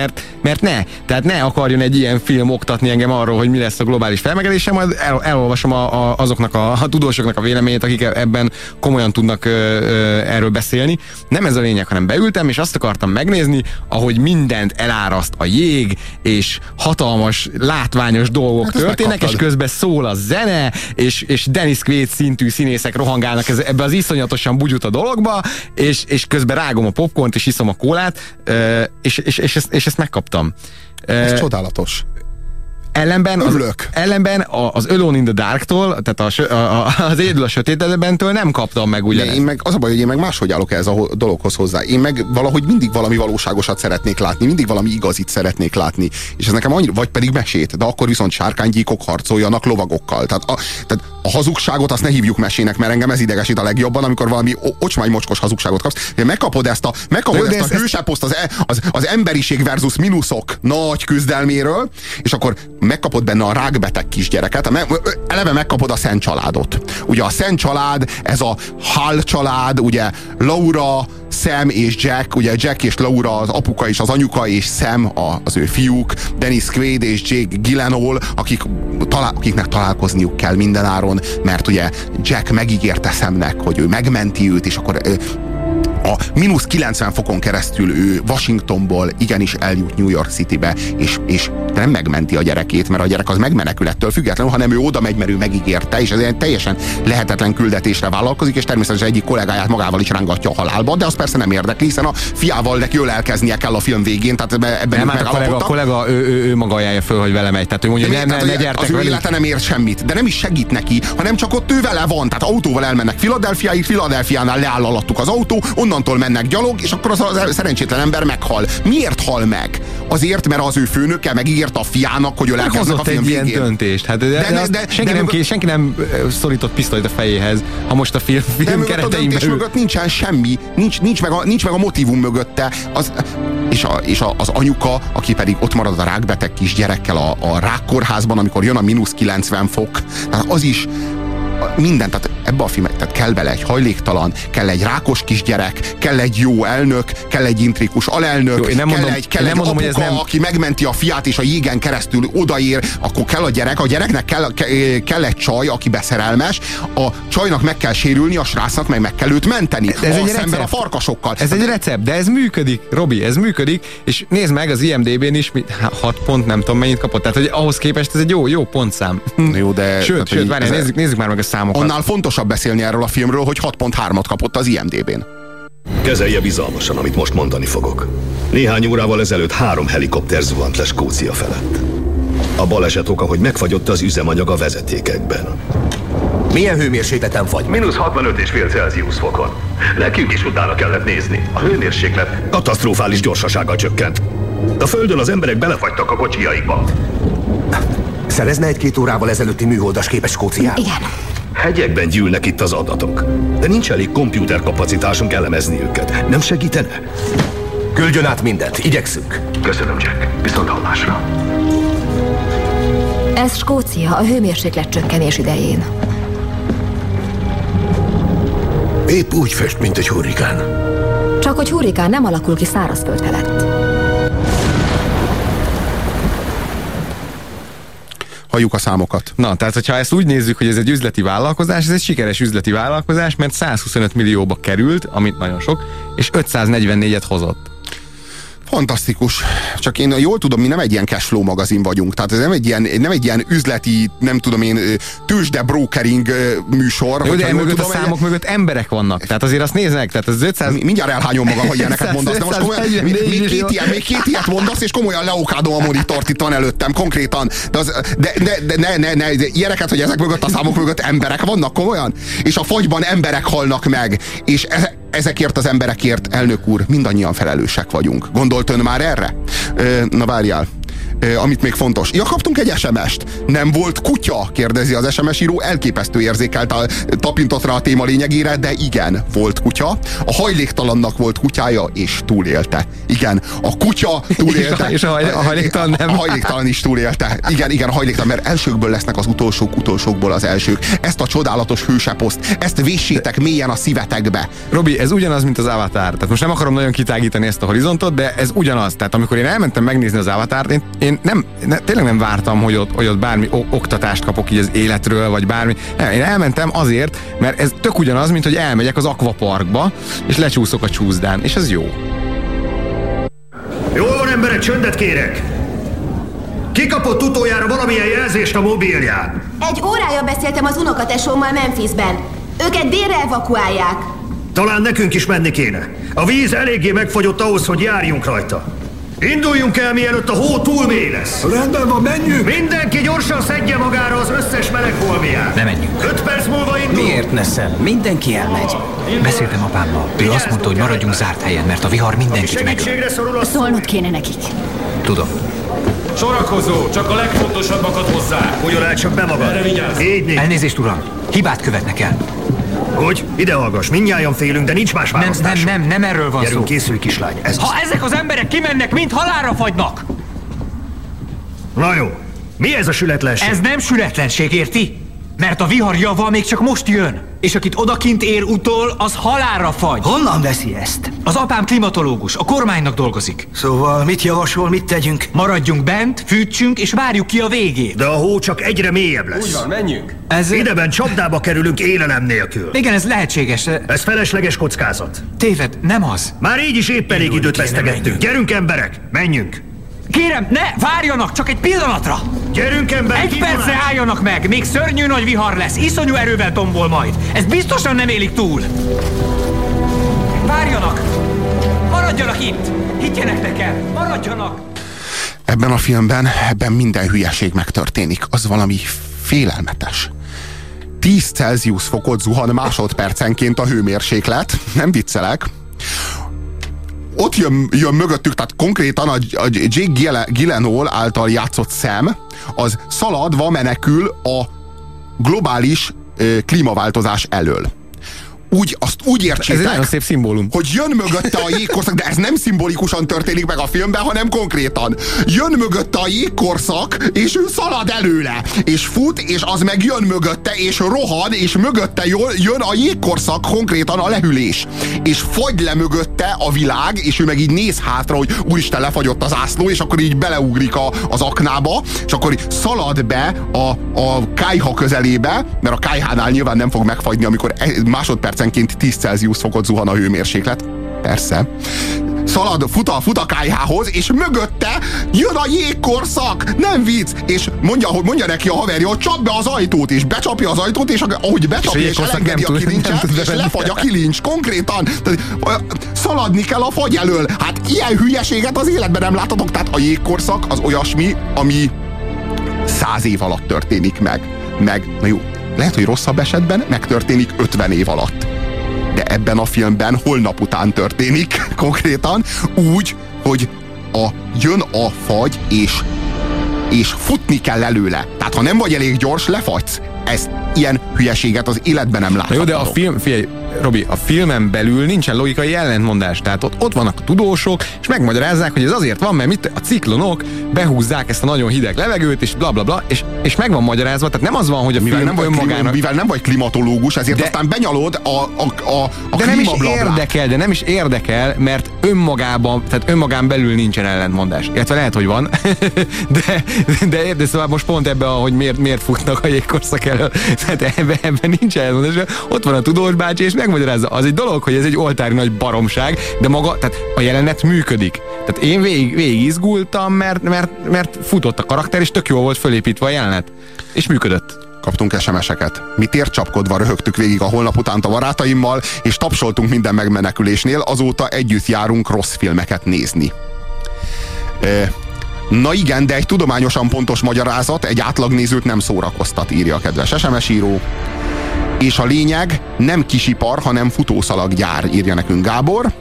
mert ne. Tehát ne akarjon egy ilyen film oktatni engem arról, hogy mi lesz a globális felmelegedése, majd elolvasom azoknak a tudósoknak a véleményét, akik ebben komolyan tudnak erről beszélni. Nem ez a lényeg, hanem beültem, és azt akartam megnézni, ahogy mindent eláraszt a jég, és hatalmas, látványos dolgok történnek, és közben szól a zene, és Dennis Quaid szintű színészek rohangálnak ebbe az iszonyatosan bugyuta dologba, és közben rágom a popcornt, és iszom a kólát, és ezt megkaptam. Ez csodálatos. Ellenben az Alone in the Darktól, tehát az Édül a sötétedbentől nem kaptam meg ugyanezt. Én meg az a baj, hogy én meg máshogy állok ez a dologhoz hozzá. Én meg valahogy mindig valami valóságosat szeretnék látni, mindig valami igazit szeretnék látni. És ez nekem annyira, vagy pedig mesét, de akkor viszont sárkánygyíkok harcoljanak lovagokkal. Tehát a hazugságot azt ne hívjuk mesének, mert engem ez idegesít a legjobban, amikor valami ocsmány-mocskos hazugságot kapsz. Megkapod ezt a hőseposzt az emberiség versus minuszok nagy küzdelméről, és akkor megkapod benne a rákbeteg kisgyereket, eleve megkapod a Szent Családot. Ugye a Szent Család, ez a Hall család, ugye Laura, Sam és Jack, ugye Jack és Laura az apuka és az anyuka, és Sam az ő fiúk, Dennis Quaid és Jake Gyllenhaal, akiknek találkozniuk kell mindenáron, mert ugye Jack megígérte Samnek, hogy ő megmenti őt, és akkor a mínusz 90 fokon keresztül ő Washingtonból igenis eljut New York Citybe, és nem megmenti a gyerekét, mert a gyerek az megmenekül ettől függetlenül, hanem ő oda megy, mert ő megígérte, és ez egy teljesen lehetetlen küldetésre vállalkozik, és természetesen egyik kollégáját magával is rángatja a halálba, de az persze nem érdekli, hiszen a fiával neki ölelkeznie kell a film végén, tehát ebben megállapodtak. A kollega ő maga ajánlja föl, hogy vele megy, tehát ő mondja, ne gyertek az velük. Ő élete nem ér semmit, de nem is segít neki, hanem csak ott ő vele van, tehát autóval elmennek Philadelphiáig, Philadelphiánál leáll alattuk az autó, onnantól mennek gyalog, és akkor az szerencsétlen ember meghal. Miért hal meg? Azért, mert az ő főnöke megígérte a fiának, hogy ölelkeznek a film végén. Hozott egy ilyen döntést. Hát senki nem szorított pisztolyt a fejéhez, ha most a film keretein belül. De mögött a döntés mögött nincsen semmi, nincs meg a motivum mögötte. És az anyuka, aki pedig ott marad a rákbeteg kis gyerekkel a rákkórházban, amikor jön a mínusz 90 fok. Tehát az is minden, tehát ebbe a filmben, tehát kell bele egy hajléktalan, kell egy rákos kisgyerek, kell egy jó elnök, kell egy intrikus alelnök, jó, kell egy apuka, aki megmenti a fiát, és a jégen keresztül odaér, akkor kell a gyerek, a gyereknek kell egy csaj, aki beszerelmes, a csajnak meg kell sérülni, a srácnak meg kell őt menteni. Ez egy recept. A farkasokkal. Ez egy recept, de ez működik, Robi, ez működik, és nézd meg az IMDb-n is, 6 pont, nem tudom mennyit kapott, tehát hogy ahhoz képest ez egy jó pontszám. Jó, de sőt, várjál, nézzük már meg a számokat. Annál fontosabb beszélni erről a filmről, hogy 6.3-at kapott az IMDb-n. Kezelje bizalmasan, amit most mondani fogok. Néhány órával ezelőtt 3 helikopter zuhant le Skócia felett. A baleset oka, hogy megfagyott az üzemanyag a vezetékekben. Milyen hőmérsékleten fagy? Minusz 65,5 Celsius fokon. Nekünk is utána kellett nézni. A hőmérséklet katasztrofális gyorsasággal csökkent. A földön az emberek belefagytak a kocsiaikba. Szerezne egy-két órával ezelőtti műholdas képes Skóciára? Igen. Hegyekben gyűlnek itt az adatok, de nincs elég kompjúterkapacitásunk elemezni őket. Nem segítene? Küldjön át mindent, igyekszünk. Köszönöm, Jack. Viszont hallásra. Ez Skócia a hőmérséklet csökkenés idején. Épp úgy fest, mint egy hurrikán. Csak hogy hurrikán nem alakul ki szárazföld felett. Halljuk a számokat. Na, tehát hogyha ezt úgy nézzük, hogy ez egy üzleti vállalkozás, ez egy sikeres üzleti vállalkozás, mert 125 millióba került, amit nagyon sok, és 544-et hozott. Fantasztikus. Csak én jól tudom, mi nem egy ilyen cashflow magazin vagyunk. Tehát ez nem egy ilyen üzleti, nem tudom én, tőzsdebrókering műsor. Jó, de emögött tudom, a számok mögött emberek vannak. Tehát azért azt néznek. Tehát az 500... Mindjárt elhányom magam, hogy ilyeneket mondasz. De most komolyan, még két ilyet mondasz, és komolyan leokádom a monitort, itt van előttem, konkrétan. De ilyeneket, hogy ezek mögött a számok mögött emberek vannak, komolyan? És a fagyban emberek halnak meg. És ezekért az emberekért, elnök úr, mindannyian felelősek vagyunk. Gondolt ön már erre? Na várjál, amit még fontos. Ja, kaptunk egy SMS-t. Nem volt kutya? Kérdezi az SMS író. Elképesztő érzékelt a tapintatra a téma lényegére, de igen, volt kutya. A hajléktalannak volt kutyája, és túlélte. Igen, a kutya túlélte. És a hajléktalan nem. A hajléktalan is túlélte. Igen, a hajléktalan, mert elsőkből lesznek az utolsók, utolsókból az elsők. Ezt a csodálatos hőseposzt, ezt véssétek mélyen a szívetekbe. Robi, ez ugyanaz, mint az Avatar. Tehát most nem akarom nagyon kitágítani ezt a horizontot, de ez ugyanaz. Tehát amikor én elmentem megnézni az Avatart, én tényleg nem vártam, hogy ott bármi oktatást kapok így az életről, vagy bármi. Nem, én elmentem azért, mert ez tök ugyanaz, mint hogy elmegyek az akvaparkba, és lecsúszok a csúszdán, és ez jó. Jól van, emberek, csöndet kérek! Ki kapott utoljára valamilyen jelzést a mobilján? Egy órája beszéltem az unokatesómmal Memphisben. Őket délre evakuálják. Talán nekünk is menni kéne. A víz eléggé megfagyott ahhoz, hogy járjunk rajta. Induljunk el, mielőtt a hó túl mély lesz! Rendben van, menjünk! Mindenki gyorsan szedje magára az összes meleg holmiát! Ne menjünk! 5 perc múlva indul! Miért neszem? Mindenki elmegy! Beszéltem apámmal. Ő azt mondta, hogy maradjunk zárt helyen, mert a vihar mindenkit megöl. Szólnod kéne nekik. Tudom. Sorakozó! Csak a legfontosabbakat hozzá! Ugyan el csak be magad! Erre vigyázz! Elnézést, uram! Hibát követnek el! Hogy? Ide hallgass, mindnyájan félünk, de nincs más választás. Nem erről van szó. Készülj, kislány. Ha ezek az emberek kimennek, mind halálra fagynak! Na jó, mi ez a sületlenség? Ez nem sületlenség, érti? Mert a vihar java még csak most jön. És akit odakint ér utol, az halálra fagy. Honnan veszi ezt? Az apám klimatológus, a kormánynak dolgozik. Szóval mit javasol, mit tegyünk? Maradjunk bent, fűtsünk és várjuk ki a végét. De a hó csak egyre mélyebb lesz. Úgy van, menjünk. Ideben csapdába kerülünk élelem nélkül. Igen, ez lehetséges. Ez felesleges kockázat. Téved, nem az. Már így is épp elég időt vesztegettünk. Gyerünk emberek, menjünk. Kérem, ne várjanak, csak egy pillanatra! Gyerünk, ember! Egy percre álljanak meg, még szörnyű nagy vihar lesz, iszonyú erővel tombol majd. Ez biztosan nem élik túl! Várjanak! Maradjanak itt! Higgyenek nekem! Maradjanak! Ebben a filmben, ebben minden hülyeség megtörténik. Az valami félelmetes. 10 Celsius fokot zuhan másodpercenként a hőmérséklet. Nem viccelek. Ott jön mögöttük, tehát konkrétan a Jake Gyllenhaal által játszott Sam, az szaladva menekül a globális klímaváltozás elől. Azt úgy értsétek, ez nagyon szép szimbólum, hogy jön mögötte a jégkorszak, de ez nem szimbolikusan történik meg a filmben, hanem konkrétan. Jön mögötte a jégkorszak, és ő szalad előle, és fut, és az meg jön mögötte, és rohan, és mögötte jön a jégkorszak, konkrétan a lehűlés. És fagy le mögötte a világ, és ő meg így néz hátra, hogy úristen, lefagyott az ászló, és akkor így beleugrik az aknába, és akkor szalad be a kályha közelébe, mert a kályhánál nyilván nem fog megfagyni, amikor másodperc 10 Celsius fokot zuhan a hőmérséklet. Persze. Szalad, fut a kályhához, és mögötte jön a jégkorszak! Nem vicc! És mondja neki a haverja, hogy csap be az ajtót, és becsapja az ajtót, és ahogy becsapja, és elengedi a kilincset, és lefagy a kilincs. Konkrétan! Szaladni kell a fagy elől. Hát ilyen hülyeséget az életben nem látatok. Tehát a jégkorszak az olyasmi, ami 100 év alatt történik meg. Na jó. Lehet, hogy rosszabb esetben megtörténik 50 év alatt. De ebben a filmben holnap után történik konkrétan úgy, hogy jön a fagy, és futni kell előle. Tehát ha nem vagy elég gyors, lefagysz. Ezt ilyen hülyeséget az életben nem látható. Jó, de a film, figyelj, Robi, a filmen belül nincsen logikai ellentmondás. Tehát ott vannak a tudósok, és megmagyarázzák, hogy ez azért van, mert a ciklonok behúzzák ezt a nagyon hideg levegőt, és blablabla, és meg van magyarázva. Tehát nem az van, hogy a mivel film nem önmagának... Mivel nem vagy klimatológus, ezért de, aztán benyalod a de nem is érdekel, mert önmagában, tehát önmagán belül nincsen ellentmondás. Illetve lehet, hogy van, de érdekes, szóval most pont ebbe, hogy miért futnak a jégkorszak elől. Tehát ebben nincs ellentmondás. Ott van a tudós bácsi, és megmagyarázza. Az egy dolog, hogy ez egy oltári nagy baromság, de maga, tehát a jelenet működik. Tehát én végig izgultam, mert futott a karakter, és tök jó volt fölépítve a jelenet. És működött. Kaptunk SMS-eket. Mi tércsapkodva röhögtük végig a Holnap utánt a barátaimmal, és tapsoltunk minden megmenekülésnél, azóta együtt járunk rossz filmeket nézni. Na igen, de egy tudományosan pontos magyarázat egy átlagnézőt nem szórakoztat, írja a kedves SMS író. És a lényeg nem kisipar, hanem futószalaggyár, írja nekünk Gábor.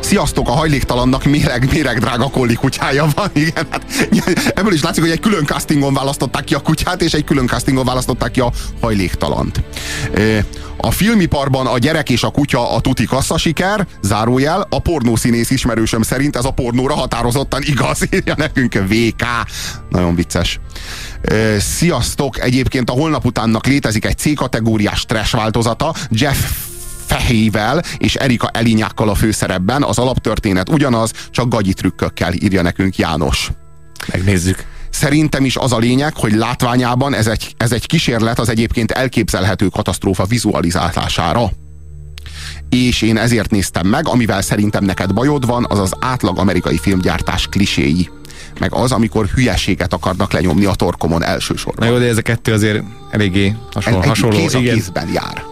Sziasztok, a hajléktalannak méreg drága kolli kutyája van. Igen, hát, ebből is látszik, hogy egy külön castingon választották ki a kutyát, és egy külön castingon választották ki a hajléktalant. A filmiparban a gyerek és a kutya a tuti kasszasiker, zárójel, a pornószínész ismerősöm szerint ez a pornóra határozottan igaz, írja nekünk VK. Nagyon vicces. Sziasztok, egyébként a Holnap utánnak létezik egy C-kategóriás trash változata, Jeff Fehével és Erika Elinyákkal a főszerepben, az alaptörténet ugyanaz, csak gagyi trükkökkel, írja nekünk János. Megnézzük. Szerintem is az a lényeg, hogy látványában ez egy kísérlet az egyébként elképzelhető katasztrófa vizualizálására. És én ezért néztem meg, amivel szerintem neked bajod van, az az átlag amerikai filmgyártás kliséi. Meg az, amikor hülyeséget akarnak lenyomni a torkomon elsősorban. Na jó, de ez a kettő azért eléggé hasonló. Kéz a kézben jár.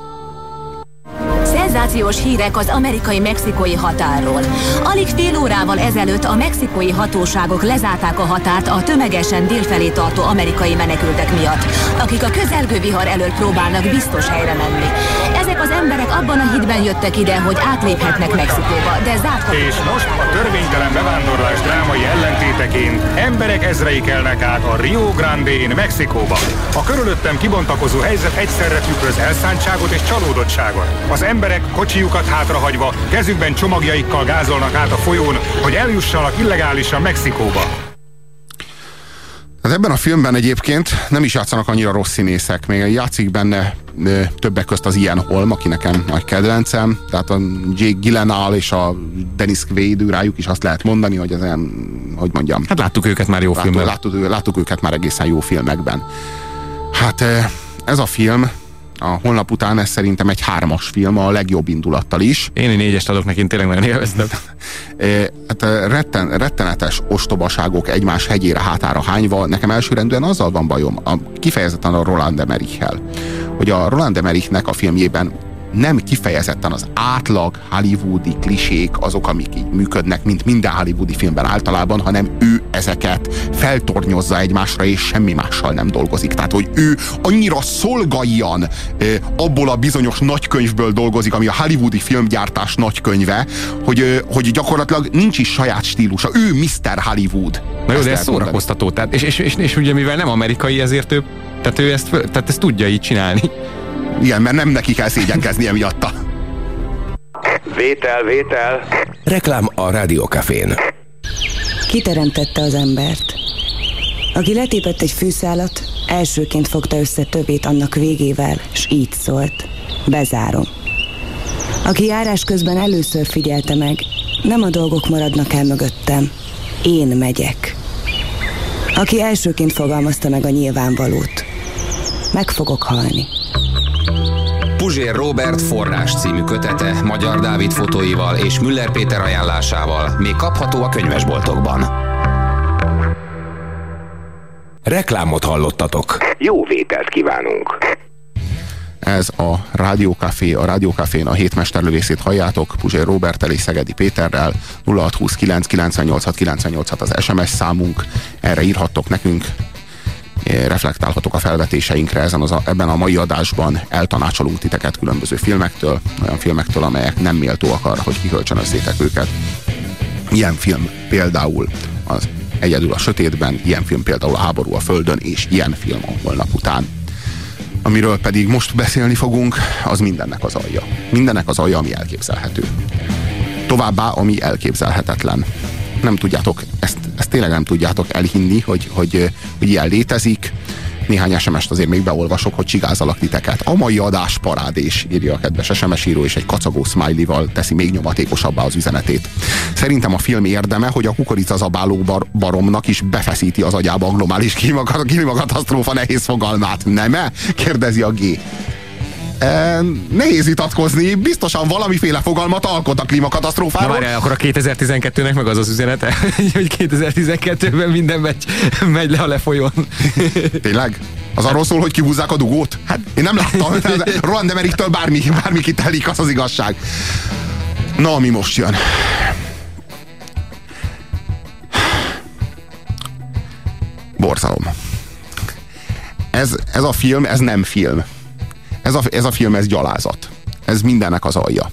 Szenzációs hírek az amerikai-mexikói határról. Alig fél órával ezelőtt a mexikói hatóságok lezárták a határt a tömegesen délfelé tartó amerikai menekültek miatt, akik a közelgő vihar előtt próbálnak biztos helyre menni. Ezek az emberek abban a hitben jöttek ide, hogy átléphetnek Mexikóba, de zárt. És most a törvénytelen bevándorlás drámai ellentéteként emberek ezrei kelnek át a Rio Grande-n Mexikóba. A körülöttem kibontakozó helyzet egyszerre tükröz elszántságot és csalódottságot. Az emberek kocsijukat hátrahagyva, kezükben csomagjaikkal gázolnak át a folyón, hogy eljussanak illegálisan Mexikóba. Hát ebben a filmben egyébként nem is játszanak annyira rossz színészek. Még játszik benne többek közt az Ian Holm, aki nekem nagy kedvencem. Tehát a Jake Gyllenhaal és a Dennis Quaid, rájuk is azt lehet mondani, hogy ezen, hogy mondjam. Hát láttuk őket már jó filmben. Láttuk őket már egészen jó filmekben. Hát ez a film... A Holnap után ez szerintem egy 3-as film, a legjobb indulattal is. Én 4-est adok neki, tényleg nagyon élveztem. Hát rettenetes ostobaságok egymás hegyére hátára hányva, nekem elsőrendűen azzal van bajom, kifejezetten a Roland Emmerichel, hogy a Roland Emmerichnek a filmjében nem kifejezetten az átlag hollywoodi klisék azok, amik így működnek, mint minden hollywoodi filmben általában, hanem ő ezeket feltornyozza egymásra, és semmi mással nem dolgozik. Tehát, hogy ő annyira szolgáljan abból a bizonyos nagykönyvből dolgozik, ami a hollywoodi filmgyártás nagykönyve, hogy gyakorlatilag nincs is saját stílusa. Ő Mr. Hollywood. Na jó, de ez szórakoztató. Tehát, és ugye mivel nem amerikai, ezért ő ezt tudja így csinálni. Igen, mert nem neki kell szégyenkeznie miatta. Vétel. Reklám a Rádió Cafén. Kiteremtette az embert. Aki letépett egy fűszálat, elsőként fogta össze többét annak végével, s így szólt: bezárom. Aki járás közben először figyelte meg, nem a dolgok maradnak el mögöttem, én megyek. Aki elsőként fogalmazta meg a nyilvánvalót: meg fogok halni. Puzsér Róbert Forrás című kötete Magyar Dávid fotóival és Müller Péter ajánlásával még kapható a könyvesboltokban. Reklámot hallottatok. Jó vételt kívánunk. Ez a Rádió Café, a Rádió Cafén a hétmesterlövészét halljátok, Puzsér Róberttel és Szegedi Péterrel. 0629986986 az SMS számunk, erre írhattok nekünk. Reflektálhatok a felvetéseinkre ebben a mai adásban, eltanácsolunk titeket különböző filmektől, olyan filmektől, amelyek nem méltóak arra, hogy kikölcsönözzétek őket. Ilyen film például az Egyedül a sötétben, ilyen film például a Háború a Földön, és ilyen film a Holnap után. Amiről pedig most beszélni fogunk, az mindennek az alja. Mindennek az alja, ami elképzelhető. Továbbá, ami elképzelhetetlen. Nem tudjátok, ezt tényleg nem tudjátok elhinni, hogy ilyen létezik. Néhány SMS-t azért még beolvasok, hogy csigázalak titeket. A mai adás parádés, írja a kedves SMS író, és egy kacagó smiley-val teszi még nyomatékosabbá az üzenetét. Szerintem a film érdeme, hogy a kukoricazabáló baromnak is befeszíti az agyába a globális klímakatasztrófa nehéz fogalmát. Nem-e? Kérdezi a G. nehéz vitatkozni, biztosan valamiféle fogalmat alkot a klímakatasztrófáról. Na várjál, akkor a 2012-nek meg az az üzenete, hogy 2012-ben minden megy le a lefolyón. Tényleg? Az arról szól, hogy kihúzzák a dugót? Hát én nem láttam, Roland Emmerichtől bármi kitelik, az az igazság. Na, ami most jön. Borzalom. Ez a film, ez nem film. Ez a film, ez gyalázat. Ez mindennek az alja.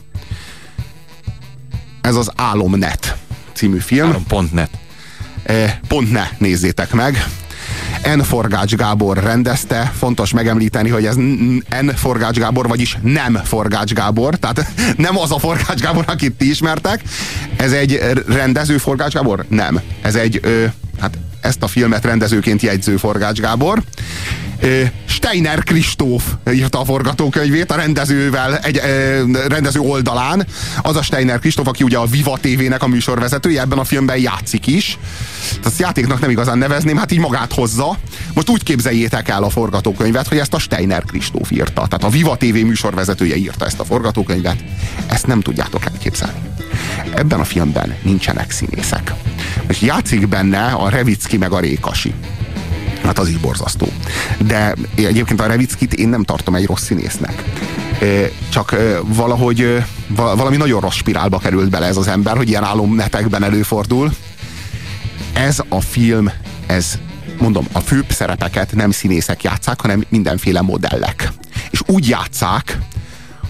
Ez az Álom.net című film. Álom.net. .ne, nézzétek meg. N. Forgács Gábor rendezte, fontos megemlíteni, hogy ez N. Forgács Gábor, vagyis nem Forgács Gábor, tehát nem az a Forgács Gábor, akit ti ismertek. Ez egy rendező Forgács Gábor? Nem. Ez egy, hát ezt a filmet rendezőként jegyző Forgács Gábor. Steiner Kristóf írta a forgatókönyvét a rendezővel, egy rendező oldalán. Az a Steiner Kristóf, aki ugye a Viva TV-nek a műsorvezetője, ebben a filmben játszik is. Ezt játéknak nem igazán nevezném, hát így magát hozza. Most úgy képzeljétek el a forgatókönyvet, hogy ezt a Steiner Kristóf írta. Tehát a Viva TV műsorvezetője írta ezt a forgatókönyvet. Ezt nem tudjátok elképzelni. Ebben a filmben nincsenek színészek. És játszik benne a Revicki meg a Rékasi. Hát az is borzasztó. De egyébként a Revickit én nem tartom egy rossz színésznek. Csak valahogy valami nagyon rossz spirálba került bele ez az ember, hogy ilyen álomnetekben előfordul. Ez a film, ez, mondom, a főbb szerepeket nem színészek játszák, hanem mindenféle modellek. És úgy játszák,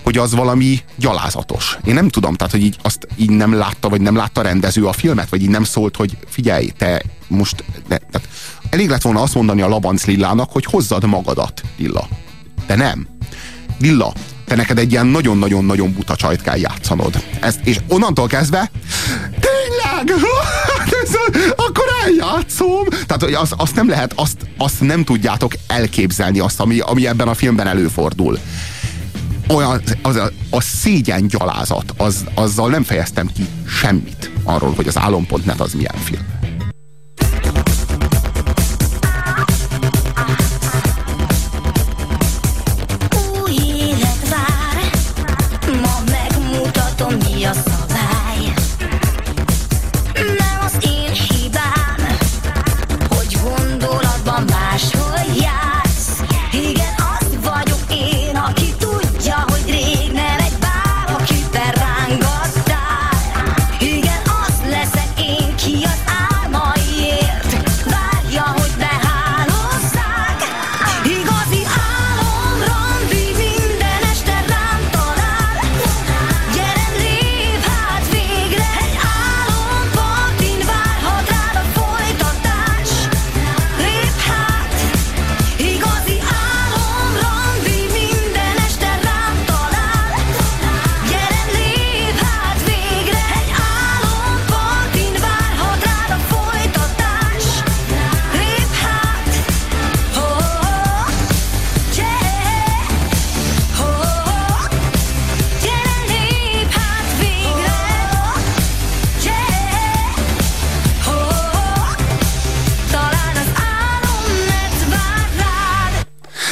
hogy az valami gyalázatos. Én nem tudom, tehát, hogy így azt így nem látta, vagy nem látta rendező a filmet, vagy így nem szólt, hogy figyelj, te most... Tehát elég lett volna azt mondani a Labanc Lillának, hogy hozzad magadat, Lilla. De nem. Lilla, te neked egy ilyen nagyon-nagyon-nagyon buta csajt kell játszanod. Ezt, és onnantól kezdve tényleg! Akkor eljátszom! Tehát azt nem lehet, azt nem tudjátok elképzelni azt, ami ebben a filmben előfordul. Olyan, a szégyen gyalázat, azzal nem fejeztem ki semmit arról, hogy az Álom.net az milyen film. Új élet vár, ma megmutatom, mi a szabály. Nem az én hibám, hogy gondolatban máshol jársz. Igen, azt vagyok én, aki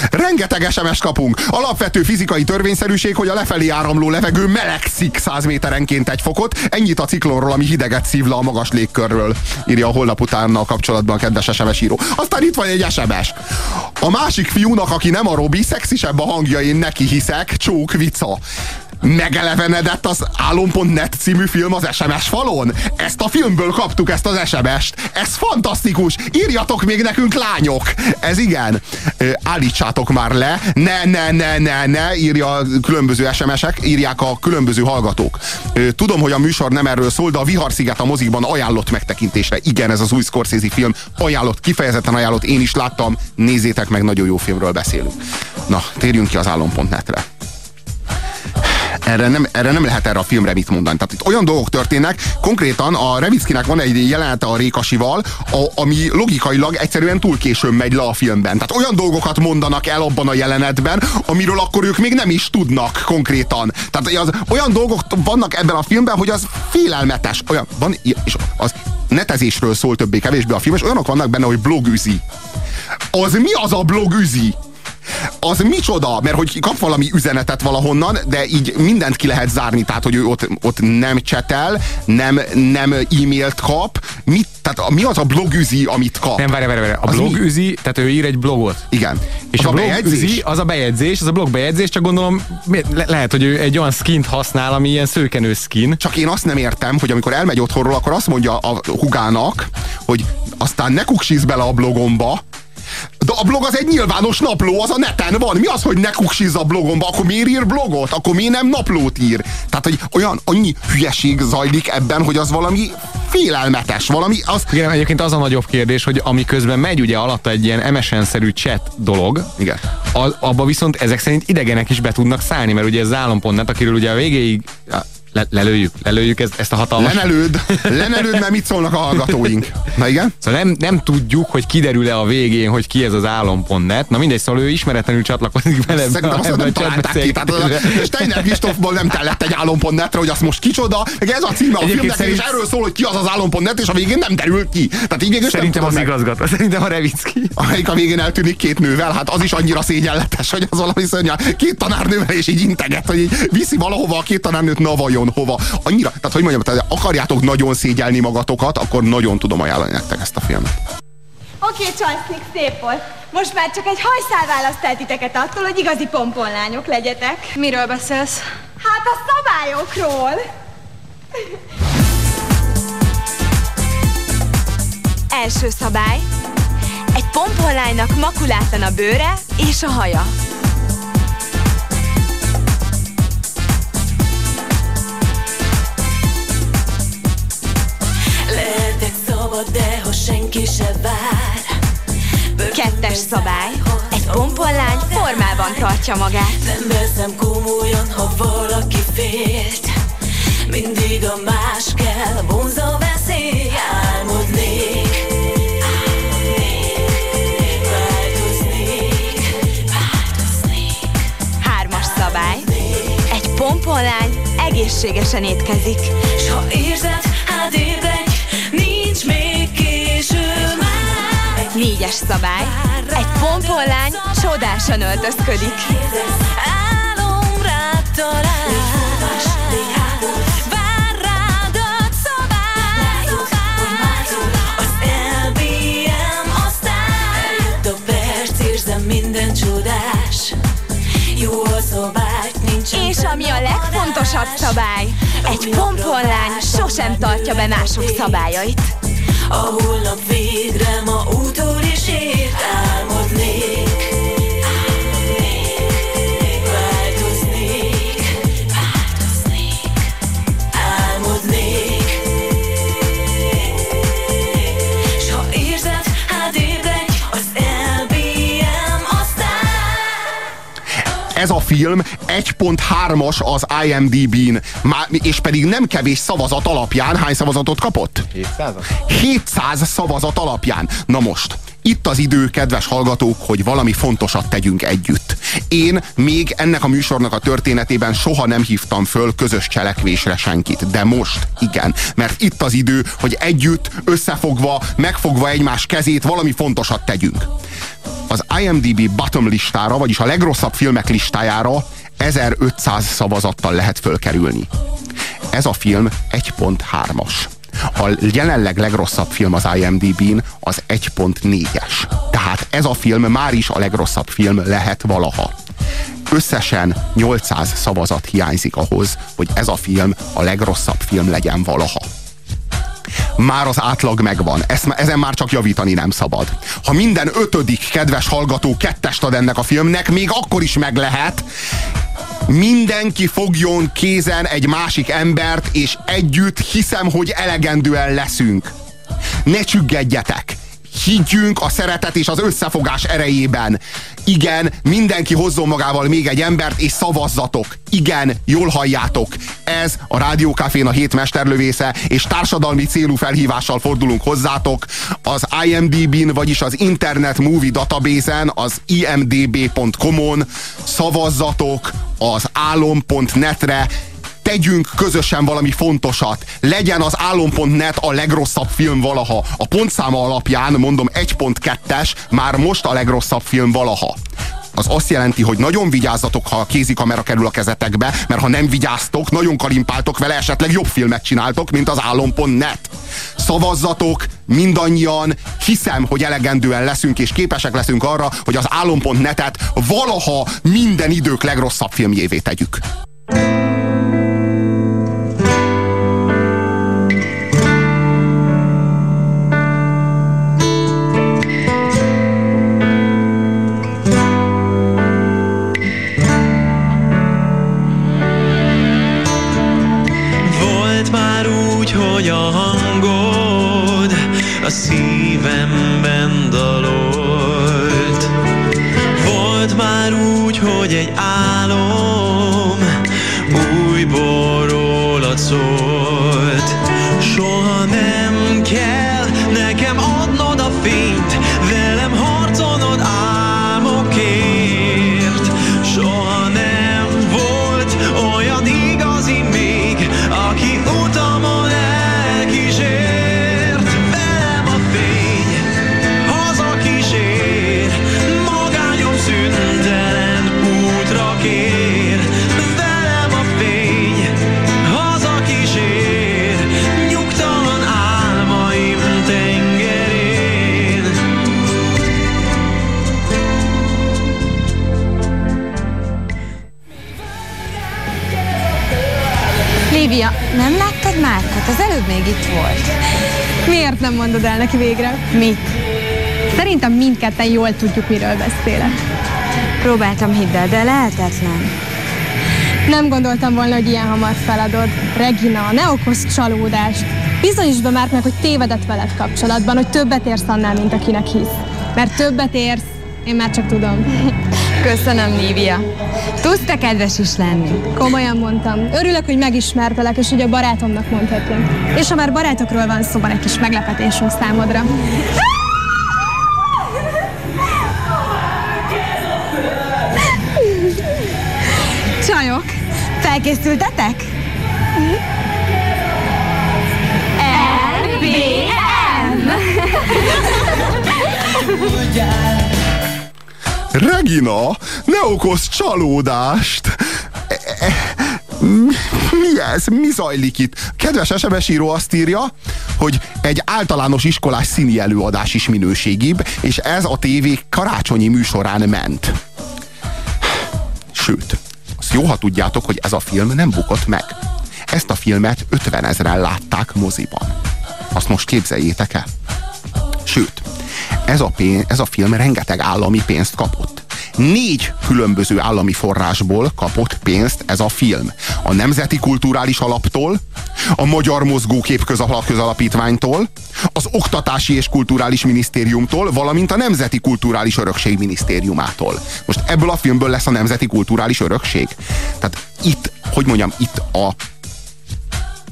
rengeteg SMS kapunk. Alapvető fizikai törvényszerűség, hogy a lefelé áramló levegő melegszik 100 méterenként 1 fokot. Ennyit a ciklonról, ami hideget szív le a magas légkörről, írja a Holnap Utánnal kapcsolatban a kedves SMS író. Aztán itt van egy SMS. A másik fiúnak, aki nem a Robi, szexisebb a hangja, én neki hiszek, csók, vica. Megelevenedett az Álom.net című film az SMS falon? Ezt a filmből kaptuk, ezt az SMS-t. Ez fantasztikus! Írjatok még nekünk, lányok! Ez igen. Állítsátok már le. Ne, írja a különböző SMS-ek, írják a különböző hallgatók. Tudom, hogy a műsor nem erről szól, de a Viharsziget a mozikban ajánlott megtekintésre. Igen, ez az új Scorsese film. Ajánlott, kifejezetten ajánlott. Én is láttam. Nézzétek meg, nagyon jó filmről beszélünk. Na, térjünk ki az Álom.netre. Erre nem lehet erre a filmre mit mondani. Tehát itt olyan dolgok történnek, konkrétan a Revickinek van egy jelenete a Rékasival, ami logikailag egyszerűen túl későn megy le a filmben. Tehát olyan dolgokat mondanak el abban a jelenetben, amiről akkor ők még nem is tudnak konkrétan. Tehát olyan dolgok vannak ebben a filmben, hogy az félelmetes. Olyan, van, és az netezésről szól többé-kevésbé a film, és olyanok vannak benne, hogy blogüzi. Az mi az a blogüzi? az micsoda, mert hogy kap valami üzenetet valahonnan, de így mindent ki lehet zárni, tehát hogy ő ott nem csetel, nem e-mailt kap, tehát mi az a blogüzi, amit kap? Nem, várj, a blogüzi, tehát ő ír egy blogot. Igen. És a blogüzi, az a blogbejegyzés, csak gondolom, lehet, hogy ő egy olyan skint használ, ami ilyen szőkenő skin. Csak én azt nem értem, hogy amikor elmegy otthonról, akkor azt mondja a hugának, hogy aztán ne kuksízz bele a blogomba. De a blog az egy nyilvános napló, az a neten van. Mi az, hogy ne kuksizz a blogomba? Akkor miért ír blogot? Akkor miért nem naplót ír? Tehát, hogy olyan annyi hülyeség zajlik ebben, hogy az valami félelmetes, valami az... Igen, egyébként az a nagyobb kérdés, hogy amiközben megy ugye alatta egy ilyen MSN-szerű chat dolog, igen. Abba viszont ezek szerint idegenek is be tudnak szállni, mert ugye ez Álom.net, akiről ugye a végéig... Lelőjük ezt a hatalmas... Lenelőd, mert mit szólnak a hallgatóink. Na igen? Szóval nem tudjuk, hogy kiderül-e a végén, hogy ki ez az Álom.net. Na mindegy, szóval ő ismeretlenül csatlakozik vele. Szerintem azt nem találták ki. Steiner Kristófból nem tellett egy Álom.netre, hogy azt most kicsoda. Ez a címe a filmnek, és erről szól, hogy ki az az Álom.net, és a végén nem derül ki. Tehát így szerintem az igazgató. Szerintem a Revicki. Amelyik a végén eltűnik két nővel, hát az is annyira szégyenletes, hogy az valami szörnyel. Két tanárnővel és így integet, hogy így viszi valahova a két tanárnőt, na vajon hova. Annyira, tehát hogy mondjam, tehát akarjátok nagyon szégyelni magatokat, akkor nagyon tudom ajánlani nektek ezt a filmet. Oké, Csansznik, szép volt. Most már csak egy hajszál választ el titeket attól, hogy igazi pomponlányok legyetek. Miről beszélsz? Hát a szabályokról. Első szabály. Egy pomponlánynak makulátlan a bőre és a haja. De ha senki se vár. Kettes szabály. Egy pomponlány formában tartja magát. Nem veszem komolyan, ha valaki félt. Mindig a más kell, vonz a veszély. Álmodnék, változnék. Hármas szabály. Egy pomponlány egészségesen étkezik. S ha érzed, hát ébredj. Nincs még késő már. Négyes szabály. Egy pomponlány csodásan öltözködik. Álom rád talál. Vár rád a szabály. Az LBM aztán. Eljött a perc, érzem minden csodás. Jó a szabály, nincs. És ami a legfontosabb szabály. Egy pomponlány sosem tartja be mások szabályait. A holnap végre ma útól is ért. Álmodnék, változnék. Álmodnék. S ha érzed, hát ébredj, az LBM aztán. Ez a film 1.3-as az IMDb-n, és pedig nem kevés szavazat alapján. Hány szavazatot kapott? 700-at. 700 szavazat alapján. Na most, itt az idő, kedves hallgatók, hogy valami fontosat tegyünk együtt. Én még ennek a műsornak a történetében soha nem hívtam föl közös cselekvésre senkit, de most igen, mert itt az idő, hogy együtt, összefogva, megfogva egymás kezét valami fontosat tegyünk. Az IMDb bottom listára, vagyis a legrosszabb filmek listájára 1500 szavazattal lehet fölkerülni. Ez a film 1.3-as. A jelenleg legrosszabb film az IMDb-n az 1.4-es. Tehát ez a film már is a legrosszabb film lehet valaha. Összesen 800 szavazat hiányzik ahhoz, hogy ez a film a legrosszabb film legyen valaha. Már az átlag megvan. Ezen már csak javítani nem szabad. Ha minden ötödik kedves hallgató kettest ad ennek a filmnek, még akkor is meg lehet. Mindenki fogjon kézen egy másik embert, és együtt hiszem, hogy elegendően leszünk. Ne csüggedjetek! Higgyünk a szeretet és az összefogás erejében. Igen, mindenki hozzon magával még egy embert, és szavazzatok. Igen, jól halljátok. Ez a Rádió Cafén a hét mesterlövésze, és társadalmi célú felhívással fordulunk hozzátok. Az IMDb-n, vagyis az Internet Movie Database-en, az imdb.com-on szavazzatok az álom.net-re. Tegyünk közösen valami fontosat. Legyen az álom.net a legrosszabb film valaha. A pontszáma alapján, mondom, 1.2-es, már most a legrosszabb film valaha. az azt jelenti, hogy nagyon vigyázzatok, ha a kézikamera kerül a kezetekbe, mert ha nem vigyáztok, nagyon kalimpáltok vele, esetleg jobb filmet csináltok, mint az Álom.net. Szavazzatok mindannyian, hiszem, hogy elegendően leszünk, és képesek leszünk arra, hogy az Álom.net-et valaha minden idők legrosszabb filmjévé tegyük. A szívemben dalolt. Volt már úgy, hogy egy álom újból rólad szólt. Soha nem kell nekem adnod a fényt, velem harcolnod álmokért. Soha nem volt olyan igazi még, aki utamon elkísér. Lívia, nem láttad Márkot? Az előbb még itt volt. Miért nem mondod el neki végre? Mit? Szerintem mindketten jól tudjuk, miről beszélek. Próbáltam, hidd el, de lehetetlen. Nem gondoltam volna, hogy ilyen hamar feladod. Regina, ne okozz csalódást. Bizonyítsd be Márknak, hogy tévedett veled kapcsolatban, hogy többet érsz annál, mint akinek hisz. Mert többet érsz, én már csak tudom. Köszönöm, Lívia. Tudsz te kedves is lenni. Komolyan mondtam. Örülök, hogy megismertelek, és hogy a barátomnak mondhatom. És ha már barátokról van szó, van egy kis meglepetésünk számodra. Csajok, felkészültetek? RBM! Regina, ne okozz csalódást! Mi ez? Mi zajlik itt? Kedves SMS író azt írja, hogy egy általános iskolás színi előadás is minőségibb, és ez a TV karácsonyi műsorán ment. Sőt, azt jó, ha tudjátok, hogy ez a film nem bukott meg. Ezt a filmet 50 000-en látták moziban. Azt most képzeljétek el. Sőt, ez a film rengeteg állami pénzt kapott. 4 különböző állami forrásból kapott pénzt ez a film. A Nemzeti Kulturális Alaptól, a Magyar Mozgókép Közalapítványtól, az Oktatási és Kulturális Minisztériumtól, valamint a Nemzeti Kulturális Örökség Minisztériumától. Most ebből a filmből lesz a Nemzeti Kulturális Örökség. Tehát itt, hogy mondjam, itt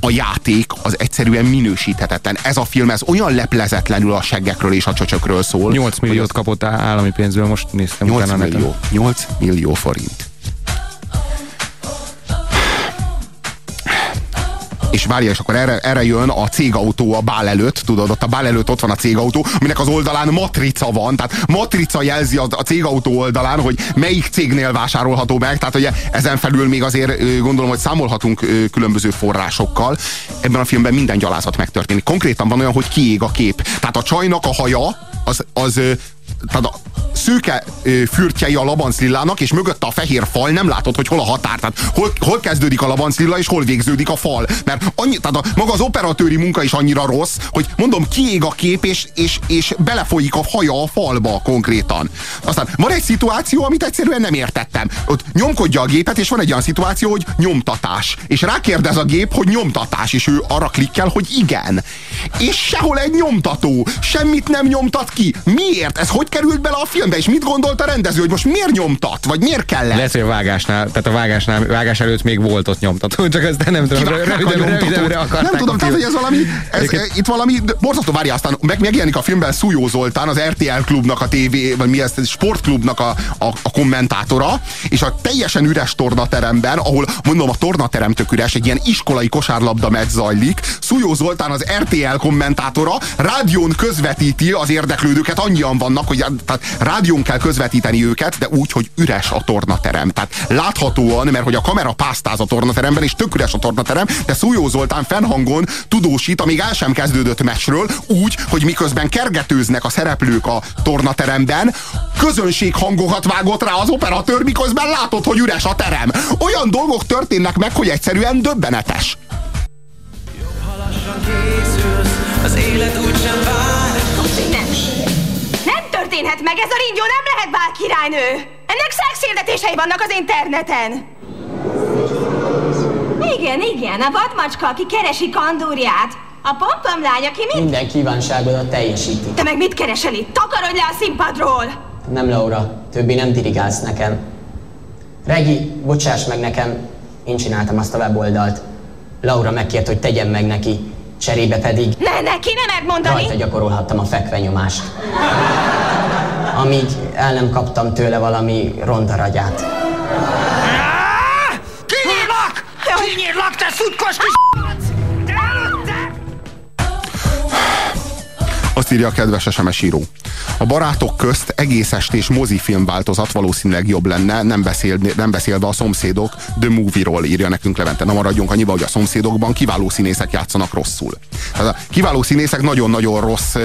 a játék az egyszerűen minősíthetetlen. Ez a film, ez olyan leplezetlenül a seggekről és a csöcsökről szól. 8 milliót kapott állami pénzből, most néztem utána. 8 millió forint. És várja, és akkor erre jön a cégautó a bál előtt, tudod, ott a bál előtt ott van a cégautó, aminek az oldalán matrica van, tehát matrica jelzi a cégautó oldalán, hogy melyik cégnél vásárolható meg, tehát ugye ezen felül még azért gondolom, hogy számolhatunk különböző forrásokkal. Ebben a filmben minden gyalázat megtörténik. Konkrétan van olyan, hogy kiég a kép. Tehát a csajnak a haja, tehát a szőke fürtjei a Labanc Lillának, és mögötte a fehér fal, nem látod, hogy hol a határ. Tehát hol kezdődik a Labanc Lilla, és hol végződik a fal. Mert maga az operatőri munka is annyira rossz, hogy mondom, kiég a kép, és belefolyik a haja a falba konkrétan. Aztán van egy szituáció, amit egyszerűen nem értettem. Ott nyomkodja a gépet, és van egy olyan szituáció, hogy nyomtatás. És rákérdez a gép, hogy nyomtatás, és ő arra klikkel, hogy igen. És sehol egy nyomtató. Semmit nem nyomtat ki. Miért? Ez hogy került bele a filmbe, és mit gondolt a rendező, hogy most miért nyomtat, vagy miért kellett? Lehet, hogy a vágásnál, tehát vágás előtt még volt ott nyomtató, csak ezt nem tudom, rövidebbre akarták. Nem tudom, tehát, hogy ez valami, itt valami borzasztó, várja, aztán megjelenik a filmben Szujó Zoltán, az RTL Klubnak a TV, vagy mi ez, sportklubnak a kommentátora, és a teljesen üres tornateremben, ahol mondom a tornaterem tök üres, egy ilyen iskolai kosárlabda meccs zajlik, Szujó Zoltán az RTL kommentátora, rádión közvetíti az érdeklődőket, annyian vannak, hogy tehát rádión kell közvetíteni őket, de úgy, hogy üres a tornaterem. Tehát láthatóan, mert hogy a kamera pásztáz a tornateremben, és tök üres a tornaterem, de Szujó Zoltán fennhangon tudósít a még el sem kezdődött meccsről, úgy, hogy miközben kergetőznek a szereplők a tornateremben, közönség hangokat vágott rá az operatőr, miközben látod, hogy üres a terem. Olyan dolgok történnek meg, hogy egyszerűen döbbenetes. Az élet úgysem vár. Tucsi, nem sír. Nem történhet meg, ez a ringyó nem lehet bál királynő. Ennek szexhirdetései vannak az interneten. Igen, igen, a vadmacska, aki keresi Kandúriát. A pompomlány, aki mit? Minden kívánságodat teljesíti. Te meg mit keresel itt? Takarodj le a színpadról! Nem, Laura, többi nem dirigálsz nekem. Regi, bocsáss meg nekem, én csináltam azt a weboldalt. Laura megkért, hogy tegyem meg neki. Cserébe pedig... Ne, ki nem megmondani! Rajta gyakorolhattam a fekvenyomást. Amíg el nem kaptam tőle valami rondaragyát. Kinyírlak! Kinyírlak, te szutkos kis... Azt írja a kedves SMS író. A Barátok közt egész estés mozifilm változat valószínűleg jobb lenne, nem beszélve a Szomszédok The Movie-ról, írja nekünk Levente. Na maradjunk annyiba, hogy a Szomszédokban kiváló színészek játszanak rosszul. Tehát a kiváló színészek nagyon-nagyon rossz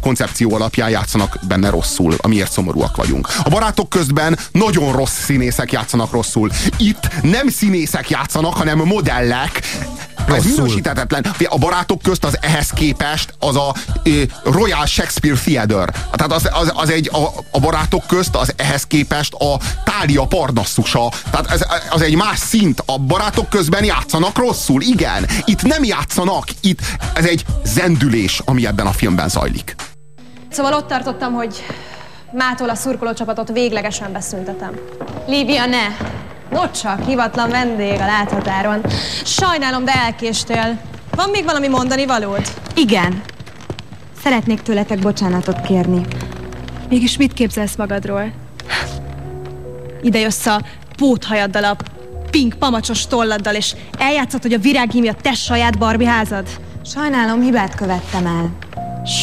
koncepció alapján játszanak benne rosszul, amiért szomorúak vagyunk. A Barátok közben nagyon rossz színészek játszanak rosszul. Itt nem színészek játszanak, hanem modellek. Ez minősíthetetlen. A Barátok közt az ehhez képest az a Royal Shakespeare Theatre. Tehát a Barátok közt az ehhez képest a Tália Parnasszusa. Tehát az egy más szint. A Barátok közben játszanak rosszul. Igen. Itt nem játszanak. Itt ez egy zendülés, ami ebben a filmben zajlik. Szóval ott tartottam, hogy mától a szurkolócsapatot véglegesen beszüntetem. Lívia, ne! Nocsak, hivatlan vendég a láthatáron. Sajnálom, de elkéstél. Van még valami mondani valód? Igen. Szeretnék tőletek bocsánatot kérni. Mégis mit képzelsz magadról? Ide jössz a póthajaddal, a pink pamacsos tolladdal, és eljátszod, hogy a virághímja te saját Barbie házad? Sajnálom, hibát követtem el.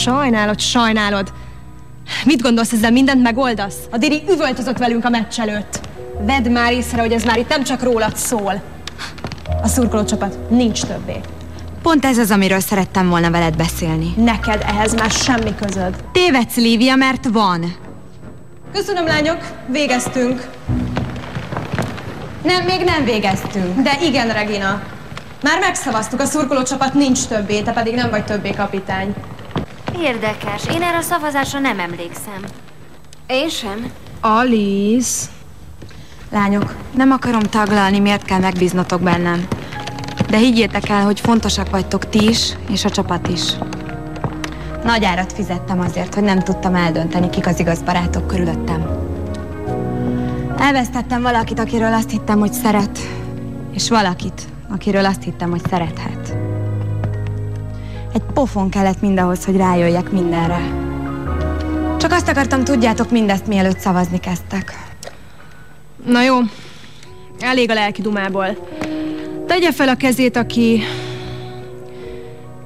Sajnálod, sajnálod. Mit gondolsz, ezzel mindent megoldasz? A Diri üvöltözött velünk a meccs előtt. Vedd már észre, hogy ez már itt nem csak rólad szól. A szurkolócsapat nincs többé. Pont ez az, amiről szerettem volna veled beszélni. Neked ehhez már semmi közöd. Tévedsz, Lívia, mert van. Köszönöm, lányok, végeztünk. Nem, még nem végeztünk. De igen, Regina. Már megszavaztuk, a szurkolócsapat nincs többé, te pedig nem vagy többé kapitány. Érdekes, én erre a szavazásra nem emlékszem. Én sem. Alice... Lányok, nem akarom taglalni, miért kell megbíznotok bennem. De higgyétek el, hogy fontosak vagytok ti is, és a csapat is. Nagy árat fizettem azért, hogy nem tudtam eldönteni, kik az igaz barátok körülöttem. Elvesztettem valakit, akiről azt hittem, hogy szeret, és valakit, akiről azt hittem, hogy szerethet. Egy pofon kellett mindahhoz, hogy rájöjjek mindenre. Csak azt akartam, tudjátok mindezt, mielőtt szavazni kezdtek. Na jó, elég a lelki dumából. Tegye fel a kezét, aki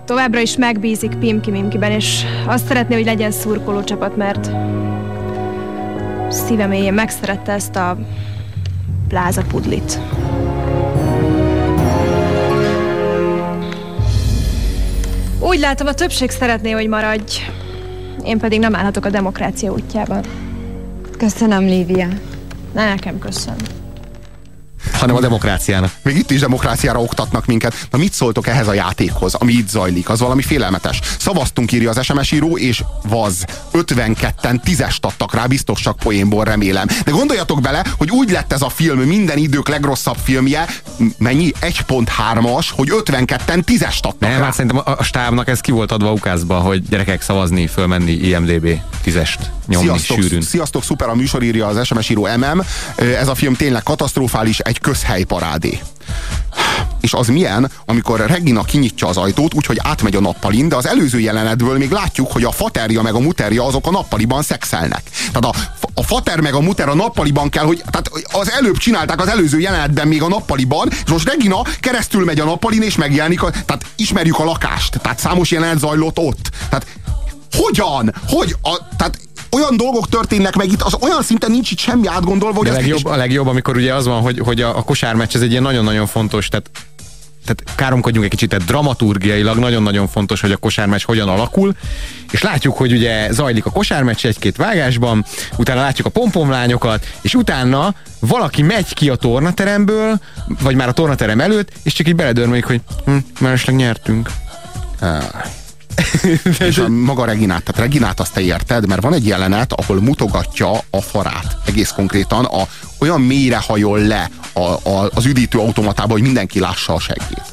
továbbra is megbízik Pimki-Mimkiben, és azt szeretné, hogy legyen szurkolócsapat, mert szívem éljén megszerette ezt a plázapudlit. Úgy látom, a többség szeretné, hogy maradj. Én pedig nem állhatok a demokrácia útjában. Köszönöm, Lívia. Nekem köszönöm. Hanem a demokráciának. Még itt is demokráciára oktatnak minket. Na mit szóltok ehhez a játékhoz, ami itt zajlik? Az valami félelmetes. Szavaztunk, írja az SMS író, és vaz. 52-en 10-est adtak rá, biztos csak poénból, remélem. De gondoljatok bele, hogy úgy lett ez a film minden idők legrosszabb filmje, mennyi? 1.3-as, hogy 52-en 10-est adtak rá. Már szerintem a stábnak ez ki volt adva ukázba, hogy gyerekek, szavazni, fölmenni, IMDB 10-est nyomni. Sziasztok, sűrűn. Sziasztok, szuper a műsor, írja az SMS író MM. Ez a film tényleg katasztrofális, egy közhelyparádé. És az milyen, amikor Regina kinyitja az ajtót, úgyhogy átmegy a nappalin, de az előző jelenetből még látjuk, hogy a faterja meg a muterja azok a nappaliban szexelnek. Tehát a fater meg a muter a nappaliban kell, hogy tehát az előbb csinálták az előző jelenetben még a nappaliban, és most Regina keresztül megy a nappalin, és megjelenik, tehát ismerjük a lakást. Tehát számos jelenet zajlott ott. Tehát hogyan? Hogy tehát olyan dolgok történnek meg itt, az olyan szinten nincs itt semmi átgondolva. Hogy a legjobb, amikor ugye az van, hogy a kosármeccs ez egy ilyen nagyon-nagyon fontos, tehát káromkodjunk egy kicsit, tehát dramaturgiailag nagyon-nagyon fontos, hogy a kosármeccs hogyan alakul, és látjuk, hogy ugye zajlik a kosármeccs egy-két vágásban, utána látjuk a pompomlányokat, és utána valaki megy ki a tornateremből, vagy már a tornaterem előtt, és csak így beledörmelik, hogy mellesleg nyertünk. És maga Reginát, tehát Reginát azt te érted, mert van egy jelenet, ahol mutogatja a farát, egész konkrétan olyan mélyre hajol le az üdítő automatába, hogy mindenki lássa a seggét.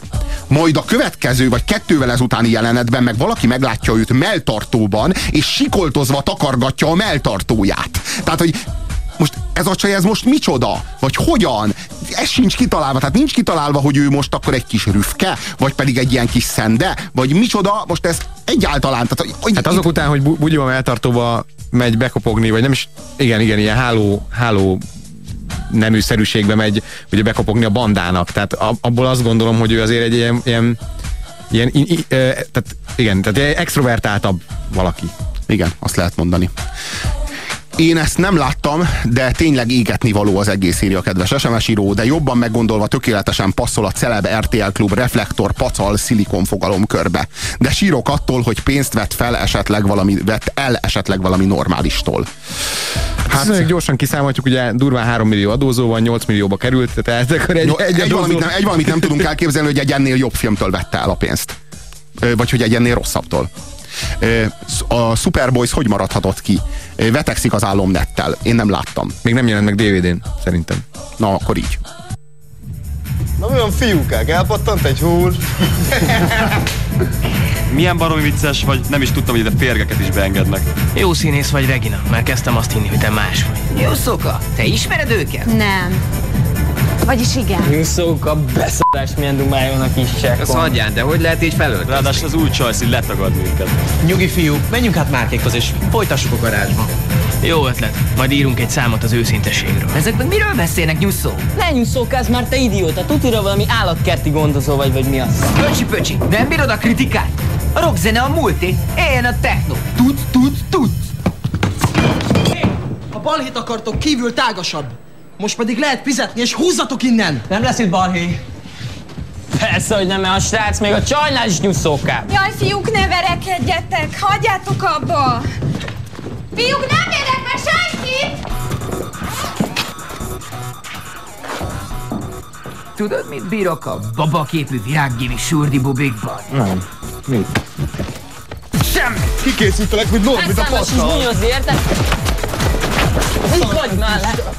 Majd a következő, vagy kettővel ezutáni jelenetben meg valaki meglátja őt melltartóban, és sikoltozva takargatja a melltartóját. Tehát, hogy most ez a csaj, ez most micsoda? Vagy hogyan? Ez sincs kitalálva, tehát nincs kitalálva, hogy ő most akkor egy kis rüfke, vagy pedig egy ilyen kis szende, vagy micsoda, most ez egyáltalán. Tehát azok után, hogy bugyom eltartóba megy bekopogni, vagy nem is, igen, ilyen háló neműszerűségbe megy, ugye bekopogni a bandának, tehát abból azt gondolom, hogy ő azért egy ilyen extrovertáltabb valaki. Igen, azt lehet mondani. Én ezt nem láttam, de tényleg égetni való az egész, írja a kedves SMS író, de jobban meggondolva tökéletesen passzol a celeb RTL Klub reflektor pacal szilikon fogalom körbe. De sírok attól, hogy pénzt vett el esetleg valami normálistól. Hát ezt gyorsan kiszámoljuk, ugye durván 3 millió adózó van, 8 millióba került, tehát akkor valamit nem tudunk elképzelni, hogy egy ennél jobb filmtől vette el a pénzt. Vagy hogy egy ennél rosszabbtól. A Superboys hogy maradhatott ki? Vetekszik az Álom.nettel. Én nem láttam. Még nem jelent meg DVD-n, szerintem. Na, akkor így. Na olyan fiúkák, elpattant egy hull. Milyen baromi vicces vagy, nem is tudtam, hogy ide férgeket is beengednek. Jó színész vagy, Regina. Már kezdtem azt hinni, hogy te más vagy. Jó szoka, te ismered őket? Nem. Vagyis igen. Jusszók a beszadás, milyen dumáljónak is csekkon. Azt hagyján, de hogy lehet így felöltözni? Ráadásul az új csajsz, így letagad minket. Nyugi fiú, menjünk hát Márkékhoz és folytassuk a garázsba. Jó ötlet, majd írunk egy számot az őszinteségről. Ezek meg miről beszélnek, Nyusszó? Ne nyusszókázz már, te idióta, tutira valami állatkerti gondozó vagy mi az? Pöcsi, nem bírod a kritikát? A rockzene a múlté, éljen a techno. Tudsz. A balhét akartok kívül tágasabb. Most pedig lehet fizetni, és húzzatok innen! Nem lesz itt balhé. Persze, hogy nem, mert a srác még a csajnál is nyúszóká. Jaj, fiúk, ne verekedjetek! Hagyjátok abba! Fiúk, nem érek meg senkit! Tudod, mit bírok a babaképű virággimi surdibubékban? Nem. Mit? Semmit! Kikészítelek, mint Norbit a passzal! Hát számos is érted? Mit vagy már le?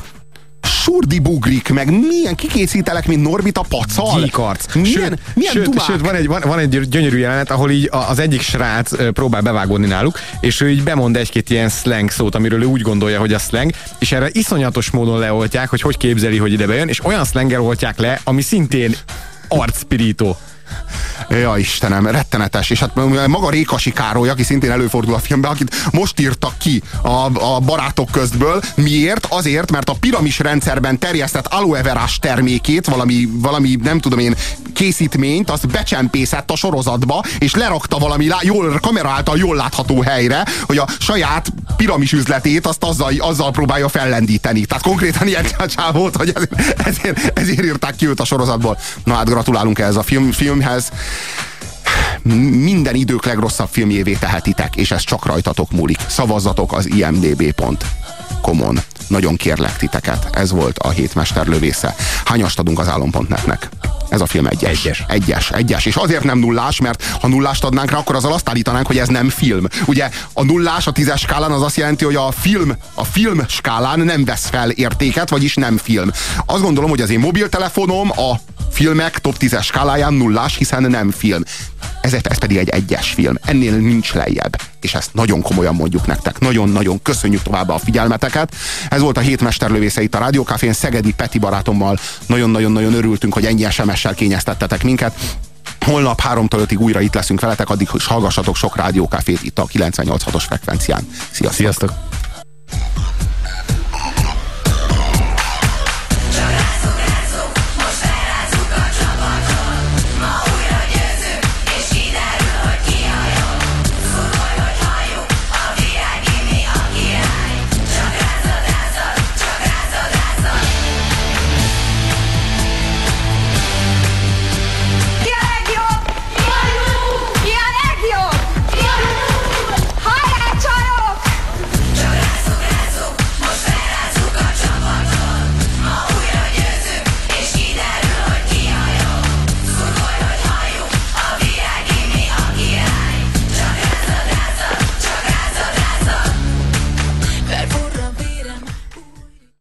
Surdi bugrik, meg milyen kikészítelek, mint Norbit a pacal. Gyíkarc. Sőt, van egy gyönyörű jelenet, ahol így az egyik srác próbál bevágódni náluk, és ő így bemond egy-két ilyen slang szót, amiről ő úgy gondolja, hogy a slang, és erre iszonyatos módon leoltják, hogy képzeli, hogy ide bejön, és olyan szlenggel oltják le, ami szintén arcpirító. Ja, Istenem, rettenetes. És hát maga Rékasi Károly, aki szintén előfordul a filmben, akit most írtak ki a Barátok közöttből. Miért? Azért, mert a piramis rendszerben terjesztett aloe verás termékét, valami nem tudom én, készítményt, azt becsempészett a sorozatba, és lerakta valami kamera által jól látható helyre, hogy a saját piramis üzletét azt azzal próbálja fellendíteni. Tehát konkrétan ilyen volt, hogy ezért írták ki őt a sorozatból. Na hát gratulálunk ehhez a filmhez. Minden idők legrosszabb filmjévé tehetitek, és ez csak rajtatok múlik. Szavazzatok az imdb.com-on. Nagyon kérlek titeket. Ez volt a hétmester lövésze. Hányast adunk az Álom.net-nek? Ez a film egyes. És azért nem nullás, mert ha nullást adnánk rá, akkor azzal azt állítanánk, hogy ez nem film. Ugye a nullás a 10-es skálán az azt jelenti, hogy a film skálán nem vesz fel értéket, vagyis nem film. Azt gondolom, hogy az én mobiltelefonom a filmek top 10-es skáláján nullás, hiszen nem film. Ez pedig egy egyes film. Ennél nincs lejjebb. És ezt nagyon komolyan mondjuk nektek. Nagyon-nagyon köszönjük továbbá a figyelmeteket. Ez volt a hétmester lövésze itt a Rádió Cafén. Szegedi Peti barátommal nagyon-nagyon-nagyon örültünk, hogy ennyi SMS-sel kényeztettetek minket. Holnap 3-5-ig újra itt leszünk veletek, addig is hallgassatok sok Rádió Cafét itt a 98.6-os frekvencián. Sziasztok!